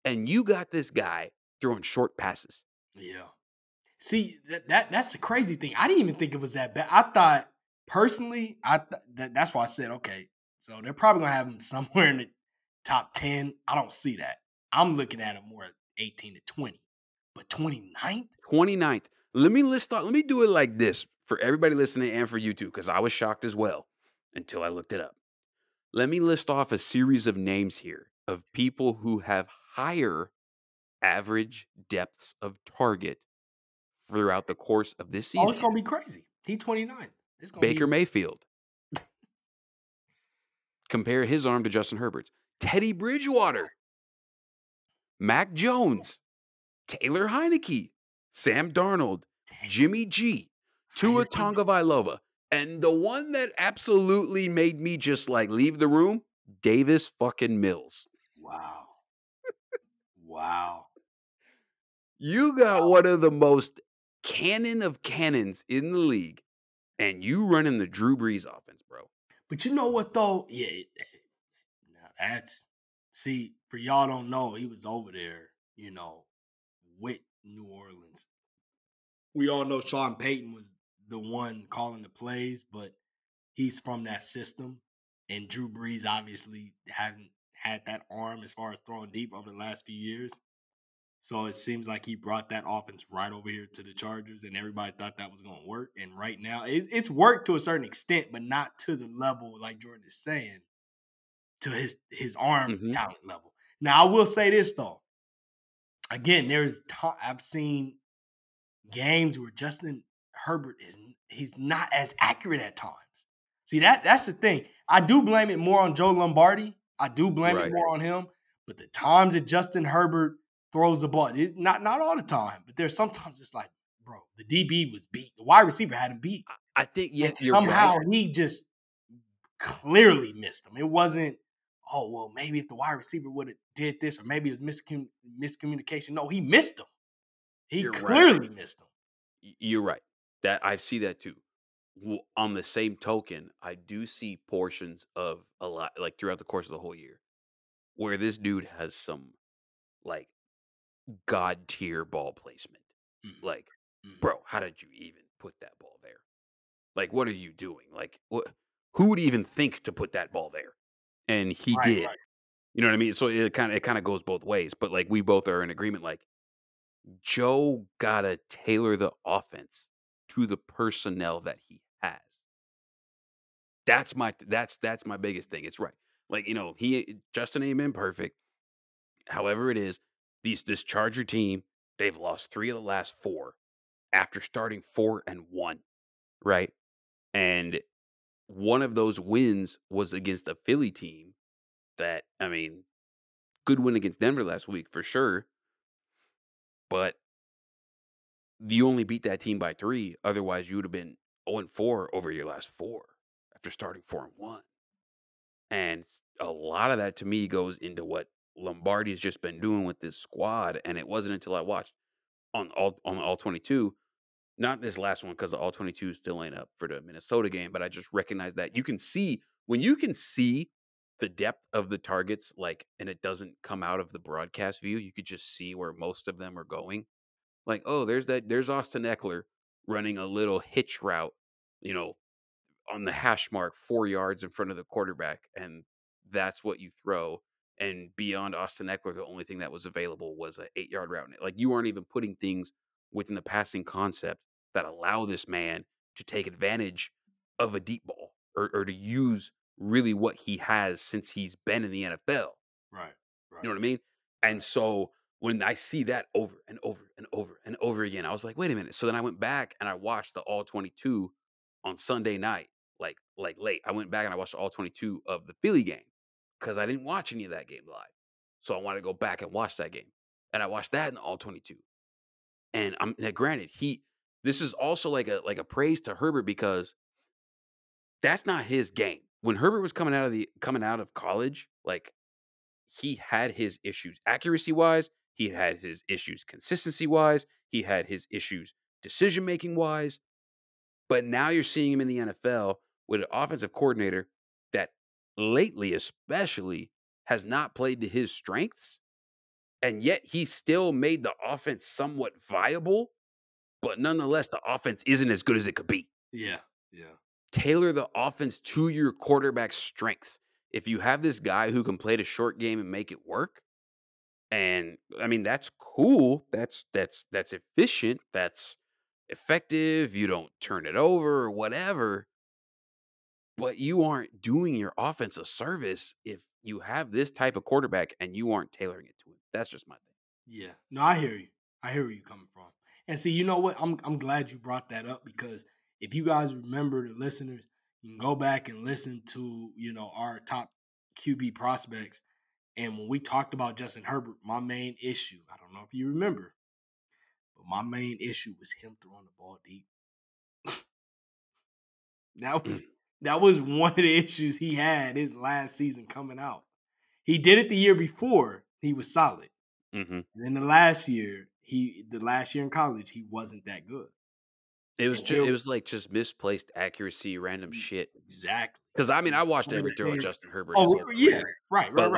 and you got this guy throwing short passes. Yeah. See, that's the crazy thing. I didn't even think it was that bad. I thought, personally, that's why I said, okay, so they're probably going to have him somewhere in the top 10. I don't see that. I'm looking at him more at 18 to 20. But 29th? 29th. Let me do it like this for everybody listening and for you too, because I was shocked as well until I looked it up. Let me list off a series of names here of people who have higher average depths of target throughout the course of this season. Oh, it's going to be crazy. He's 29. Baker Mayfield. Compare his arm to Justin Herbert's. Teddy Bridgewater. Mac Jones. Taylor Heineke. Sam Darnold. Jimmy G. Tua Tagovailoa. And the one that absolutely made me just like leave the room, Davis fucking Mills. Wow. Wow. You got one of the most cannon of cannons in the league, and you running the Drew Brees offense, bro. But you know what, though? Yeah. Now that's, see, for y'all don't know, he was over there, you know, with New Orleans. We all know Sean Payton was the one calling the plays, but he's from that system, and Drew Brees obviously hasn't had that arm as far as throwing deep over the last few years. So it seems like he brought that offense right over here to the Chargers, and everybody thought that was going to work. And right now, it's worked to a certain extent, but not to the level, like Jordan is saying, to his arm talent level. Now, I will say this, though. Again, I've seen games where Justin Herbert he's not as accurate at times. See, that's the thing. I do blame it more on Joe Lombardi. I do blame it more on him, but the times that Justin Herbert throws the ball, not all the time, but there's sometimes it's like, bro, the DB was beat. The wide receiver had him beat. I think, yes, you're somehow right. He just clearly missed him. It wasn't, oh, well, maybe if the wide receiver would have did this, or maybe it was miscommunication. No, he missed him. He clearly missed him. You're right. That I see that too. On the same token, I do see portions of a lot, like throughout the course of the whole year, where this dude has some like god tier ball placement. Like, bro, how did you even put that ball there? Like, what are you doing? Like, who would even think to put that ball there? And he did. Right. You know what I mean? So it kind of goes both ways. But like, we both are in agreement. Like, Joe gotta tailor the offense to the personnel that he has. That's my biggest thing. It's right. Like, you know, Justin ain't been perfect. However it is, this Charger team, they've lost 3 of the last 4 after starting 4-1, right? And one of those wins was against a Philly team that, I mean, good win against Denver last week for sure, but you only beat that team by 3. Otherwise, you would have been 0-4 over your last 4 after starting 4-1. And a lot of that, to me, goes into what Lombardi has just been doing with this squad. And it wasn't until I watched on the All-22, not this last one, because the All-22 still ain't up for the Minnesota game, but I just recognized that. You can see, when you can see the depth of the targets, like, and it doesn't come out of the broadcast view, you could just see where most of them are going. Like, oh, there's Austin Eckler running a little hitch route, you know, on the hash mark 4 yards in front of the quarterback, and that's what you throw. And beyond Austin Eckler, the only thing that was available was an 8-yard route. Like, you aren't even putting things within the passing concept that allow this man to take advantage of a deep ball or to use really what he has since he's been in the NFL. Right. You know what I mean? And so when I see that over and over and over and over again, I was like, wait a minute. So then I went back and I watched the All-22 on Sunday night, like late. I went back and I watched the All-22 of the Philly game. because I didn't watch any of that game live. So I wanted to go back and watch that game. And I watched that in the All-22. And granted, this is also like a praise to Herbert, because that's not his game. When Herbert was coming out of college, like, he had his issues accuracy-wise, he had his issues consistency-wise, he had his issues decision-making-wise. But now you're seeing him in the NFL with an offensive coordinator that lately especially has not played to his strengths, and yet he still made the offense somewhat viable, but nonetheless, the offense isn't as good as it could be. Yeah, yeah. Tailor the offense to your quarterback's strengths. If you have this guy who can play the short game and make it work, and I mean, that's cool. That's efficient. That's effective. You don't turn it over or whatever. But you aren't doing your offense a service if you have this type of quarterback and you aren't tailoring it to him. That's just my thing. Yeah. No, I hear you. I hear where you're coming from. And see, you know what? I'm glad you brought that up, because if you guys remember, the listeners, you can go back and listen to, you know, our top QB prospects. And when we talked about Justin Herbert, my main issue, I don't know if you remember, but my main issue was him throwing the ball deep. That was one of the issues he had his last season coming out. He did it the year before. He was solid. Mm-hmm. And then the last year in college, he wasn't that good. It was just misplaced accuracy, random shit. Exactly. Because I mean, I watched every throw of Justin Herbert. Oh yeah, right. But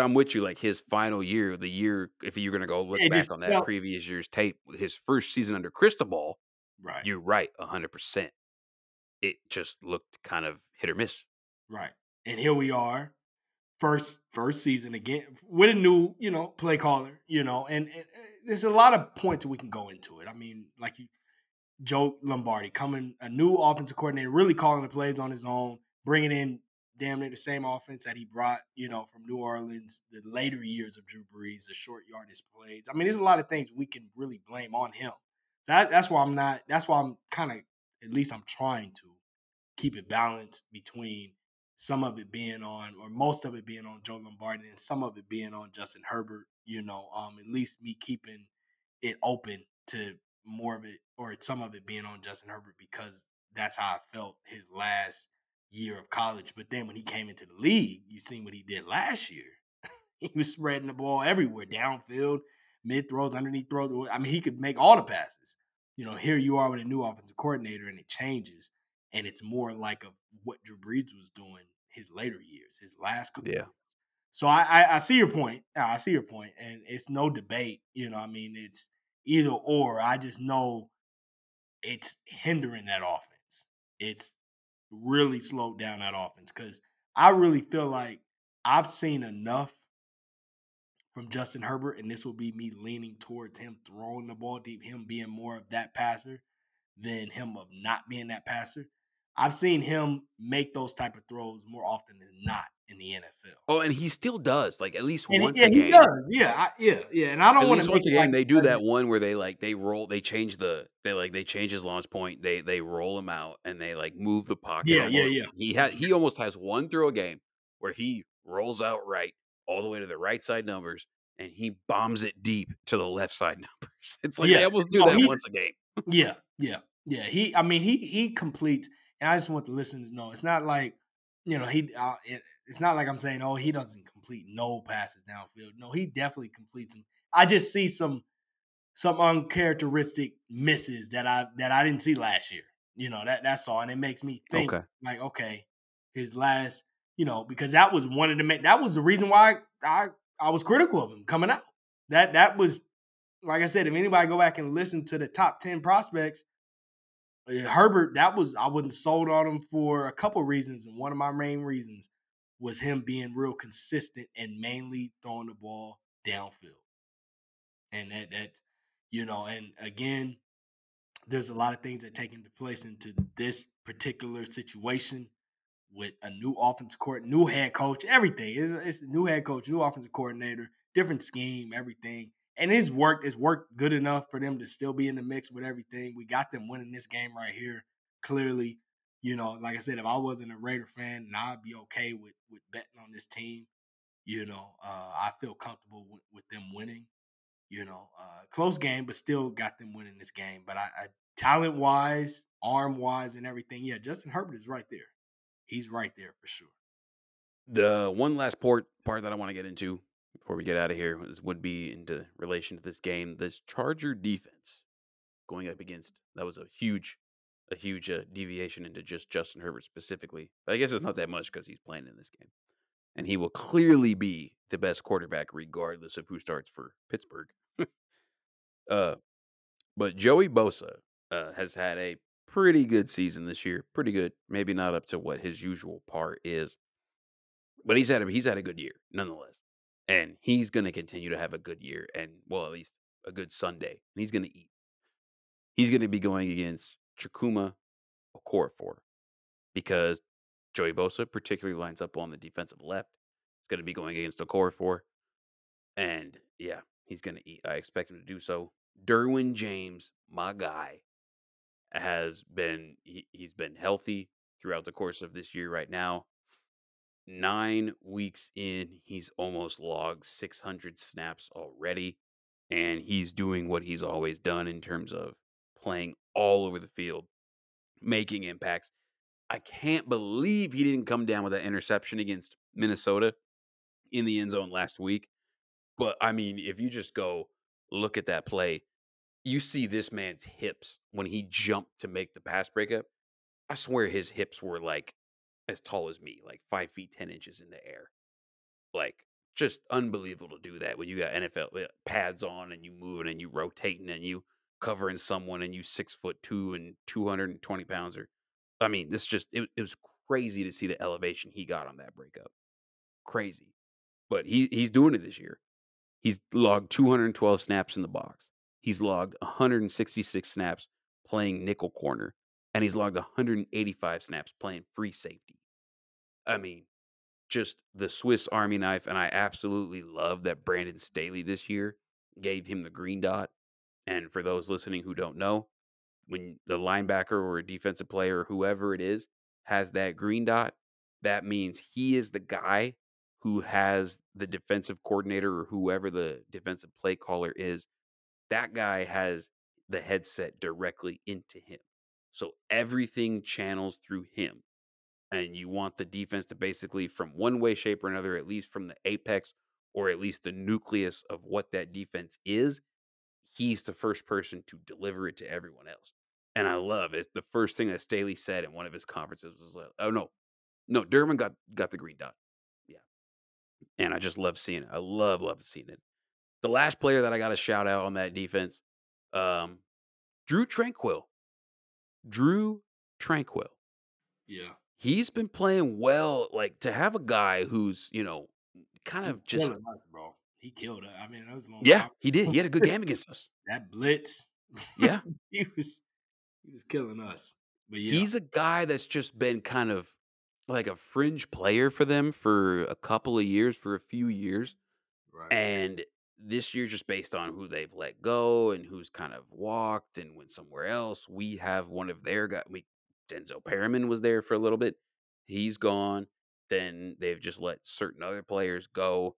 I'm with you. Like, his final year, the year, if you're gonna go look back on that previous year's tape, his first season under Cristobal, right? You're right, 100%. It just looked kind of hit or miss. Right. And here we are, first season again with a new, you know, play caller, you know, and there's a lot of points we can go into it. I mean, like, Joe Lombardi coming, a new offensive coordinator, really calling the plays on his own, bringing in damn near the same offense that he brought, you know, from New Orleans, the later years of Drew Brees, the short yardage plays. I mean, there's a lot of things we can really blame on him. I'm trying to keep it balanced between some of it being on, or most of it being on Joe Lombardi and some of it being on Justin Herbert, you know, at least me keeping it open to more of it, or some of it being on Justin Herbert, because that's how I felt his last year of college. But then when he came into the league, you've seen what he did last year. He was spreading the ball everywhere, downfield, mid throws, underneath throws. I mean, he could make all the passes. You know, here you are with a new offensive coordinator, and it changes, and it's more like of what Drew Brees was doing his later years, his last couple. Yeah. So I see your point. I see your point, and it's no debate. You know, I mean, it's either or. I just know it's hindering that offense. It's really slowed down that offense, because I really feel like I've seen enough from Justin Herbert, and this will be me leaning towards him throwing the ball deep, him being more of that passer than him of not being that passer. I've seen him make those type of throws more often than not in the NFL. Oh, and he still does, like, at least once a game. Yeah, he does. Yeah. And I don't want to make once a game, like, they do that one where they, like, they change his launch point, they roll him out, and they, like, move the pocket. Yeah. He almost has one throw a game where he rolls out right, all the way to the right side numbers, and he bombs it deep to the left side numbers. It's like they almost do that once a game. Yeah. He completes, and I just want the listeners to know, it's not like, you know, it's not like I'm saying, oh, he doesn't complete no passes downfield. No, he definitely completes them. I just see some uncharacteristic misses that I didn't see last year. You know, that's all, and it makes me think okay, his last. You know, because that was that was the reason why I was critical of him coming out. That was, like I said, if anybody go back and listen to the top 10 prospects, Herbert, I wasn't sold on him for a couple reasons. And one of my main reasons was him being real consistent and mainly throwing the ball downfield. And that, you know, and again, there's a lot of things that take into place into this particular situation. With a new offensive coordinator, new head coach, everything. It's a new head coach, new offensive coordinator, different scheme, everything. And it's worked. It's worked good enough for them to still be in the mix with everything. We got them winning this game right here, clearly. You know, like I said, if I wasn't a Raider fan, then I'd be okay with betting on this team. You know, I feel comfortable with them winning. You know, close game, but still got them winning this game. But I talent-wise, arm-wise, and everything, yeah, Justin Herbert is right there. He's right there for sure. The one last part that I want to get into before we get out of here would be into relation to this game, this Charger defense going up against. That was a huge deviation into just Justin Herbert specifically. But I guess it's not that much because he's playing in this game. And he will clearly be the best quarterback regardless of who starts for Pittsburgh. But Joey Bosa has had a pretty good season this year. Pretty good. Maybe not up to what his usual par is. But he's had a good year nonetheless. And he's going to continue to have a good year. And, well, at least a good Sunday. And he's going to eat. He's going to be going against Chukwuma Okorafor because Joey Bosa particularly lines up on the defensive left. He's going to be going against Okorafor. And, yeah, he's going to eat. I expect him to do so. Derwin James, my guy, has been he's been healthy throughout the course of this year right now. 9 weeks in, he's almost logged 600 snaps already. And he's doing what he's always done in terms of playing all over the field, making impacts. I can't believe he didn't come down with that interception against Minnesota in the end zone last week. But, I mean, if you just go look at that play, you see this man's hips when he jumped to make the pass breakup. I swear his hips were, like, as tall as me, like 5 feet 10 inches in the air. Like, just unbelievable to do that when you got NFL pads on and you moving and you rotating and you covering someone and you 6'2" and 220 pounds. It was crazy to see the elevation he got on that breakup. Crazy. But he's doing it this year. He's logged 212 snaps in the box. He's logged 166 snaps playing nickel corner. And he's logged 185 snaps playing free safety. I mean, just the Swiss Army knife. And I absolutely love that Brandon Staley this year gave him the green dot. And for those listening who don't know, when the linebacker or a defensive player or whoever it is has that green dot, that means he is the guy who has the defensive coordinator or whoever the defensive play caller is. That guy has the headset directly into him. So everything channels through him. And you want the defense to basically, from one way, shape, or another, at least from the apex or at least the nucleus of what that defense is, he's the first person to deliver it to everyone else. And I love it. The first thing that Staley said in one of his conferences was, like, oh, no, Derwin got the green dot. Yeah. And I just love seeing it. I love seeing it. The last player that I got a shout out on that defense, Drew Tranquill. Yeah. He's been playing well. Like, to have a guy who's, you know, kind of just. Killed us, bro. He killed us. I mean, that was a long time. He did. He had a good game against us. That blitz. Yeah. He was killing us. But yeah. He's a guy that's just been kind of like a fringe player for them for a few years. Right. And this year, just based on who they've let go and who's kind of walked and went somewhere else, we have one of their guys. Denzel Perriman was there for a little bit. He's gone. Then they've just let certain other players go.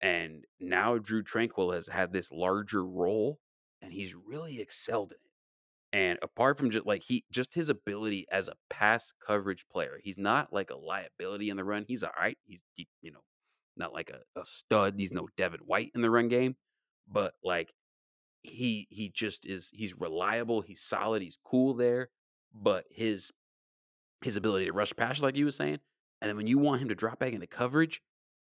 And now Drew Tranquill has had this larger role, and he's really excelled in it. And apart from just his ability as a pass coverage player, he's not like a liability in the run. He's all right. He's you know, not like a stud. He's no Devin White in the run game, but like he just is. He's reliable. He's solid. He's cool there. But his ability to rush past, like you were saying, and then when you want him to drop back into coverage,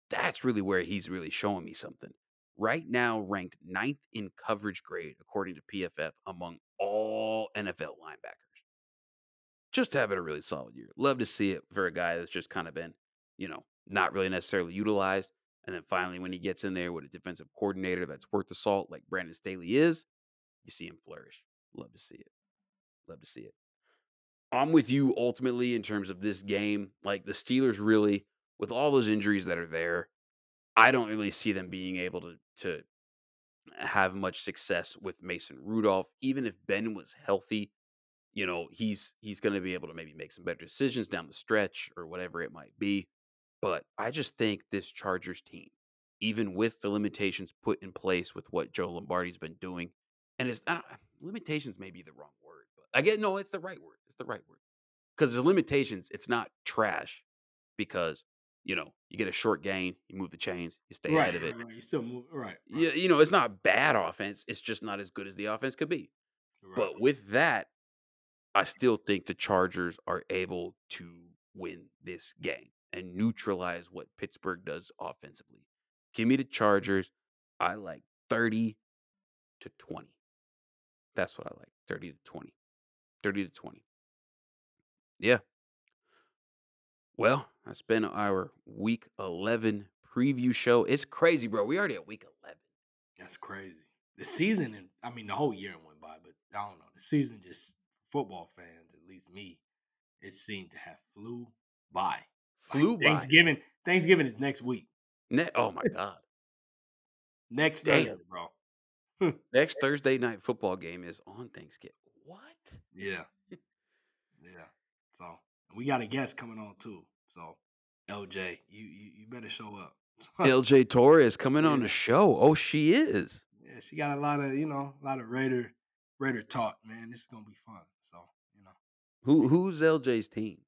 that's really where he's really showing me something. Right now, ranked 9th in coverage grade according to PFF among all NFL linebackers. Just having a really solid year. Love to see it for a guy that's just kind of been, you know, not really necessarily utilized. And then finally, when he gets in there with a defensive coordinator that's worth the salt, like Brandon Staley is, you see him flourish. Love to see it. I'm with you ultimately in terms of this game. Like, the Steelers really, with all those injuries that are there, I don't really see them being able to have much success with Mason Rudolph. Even if Ben was healthy, you know, he's going to be able to maybe make some better decisions down the stretch or whatever it might be. But I just think this Chargers team, even with the limitations put in place with what Joe Lombardi's been doing, and it's limitations may be the wrong word, but I get no, it's the right word. It's the right word. Because the limitations, it's not trash because, you know, you get a short gain, you move the chains, you stay out of it. Right, you still move, right. You know, it's not bad offense. It's just not as good as the offense could be. Right. But with that, I still think the Chargers are able to win this game and neutralize what Pittsburgh does offensively. Give me the Chargers. I like 30-20. That's what I like, 30-20. 30-20. Yeah. Well, that's been our Week 11 preview show. It's crazy, bro. We already at Week 11. That's crazy. The season, and I mean, the whole year went by, but I don't know. The season just, football fans, at least me, it seemed to have flew by. Flew by. Thanksgiving is next week. Oh, my God. Next Thursday, bro. Next Thursday night football game is on Thanksgiving. What? Yeah. Yeah. So we got a guest coming on, too. So, LJ, you better show up. LJ Torres coming on the show. Oh, she is. Yeah, she got a lot of, you know, a lot of Raider talk, man. This is going to be fun. So, you know. Who's LJ's team?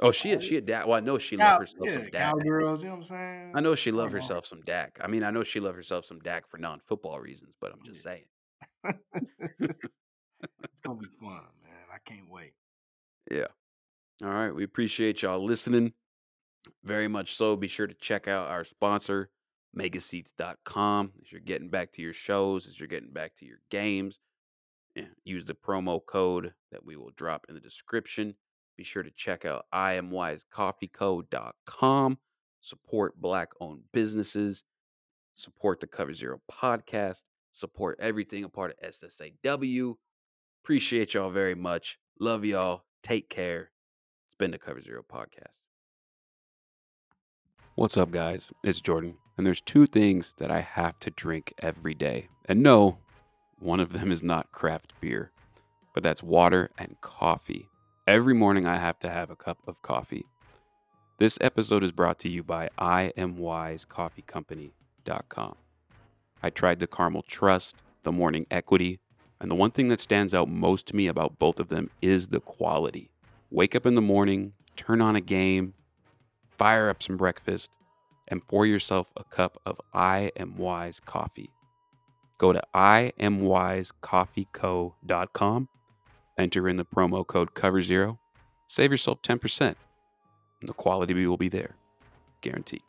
Oh, she a Dak. Well, I know she loved herself some Dak. Cowgirls, you know what I'm saying? I know she loved herself some Dak. I mean, I know she loved herself some Dak for non-football reasons, but I'm just saying. It's going to be fun, man. I can't wait. Yeah. All right. We appreciate y'all listening very much so. Be sure to check out our sponsor, megaseats.com. As you're getting back to your shows, as you're getting back to your games, use the promo code that we will drop in the description. Be sure to check out imwisecoffeeco.com. Support Black-owned businesses. Support the Cover Zero podcast. Support everything a part of SSAW. Appreciate y'all very much. Love y'all. Take care. It's been the Cover Zero podcast. What's up, guys? It's Jordan. And there's two things that I have to drink every day. And no, one of them is not craft beer, but that's water and coffee. Every morning I have to have a cup of coffee. This episode is brought to you by imwisecoffeecompany.com. I tried the Caramel Trust, the Morning Equity, and the one thing that stands out most to me about both of them is the quality. Wake up in the morning, turn on a game, fire up some breakfast, and pour yourself a cup of I Am Wise coffee. Go to imwisecoffeeco.com. Enter in the promo code COVERZERO. Save yourself 10%. And the quality will be there. Guaranteed.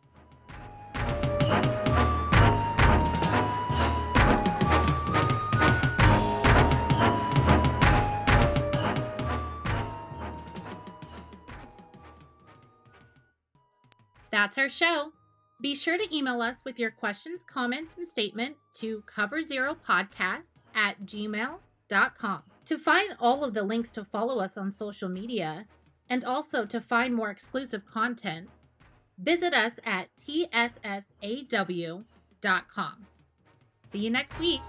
That's our show. Be sure to email us with your questions, comments, and statements to coverzeropodcast@gmail.com. To find all of the links to follow us on social media, and also to find more exclusive content, visit us at tssaw.com. See you next week.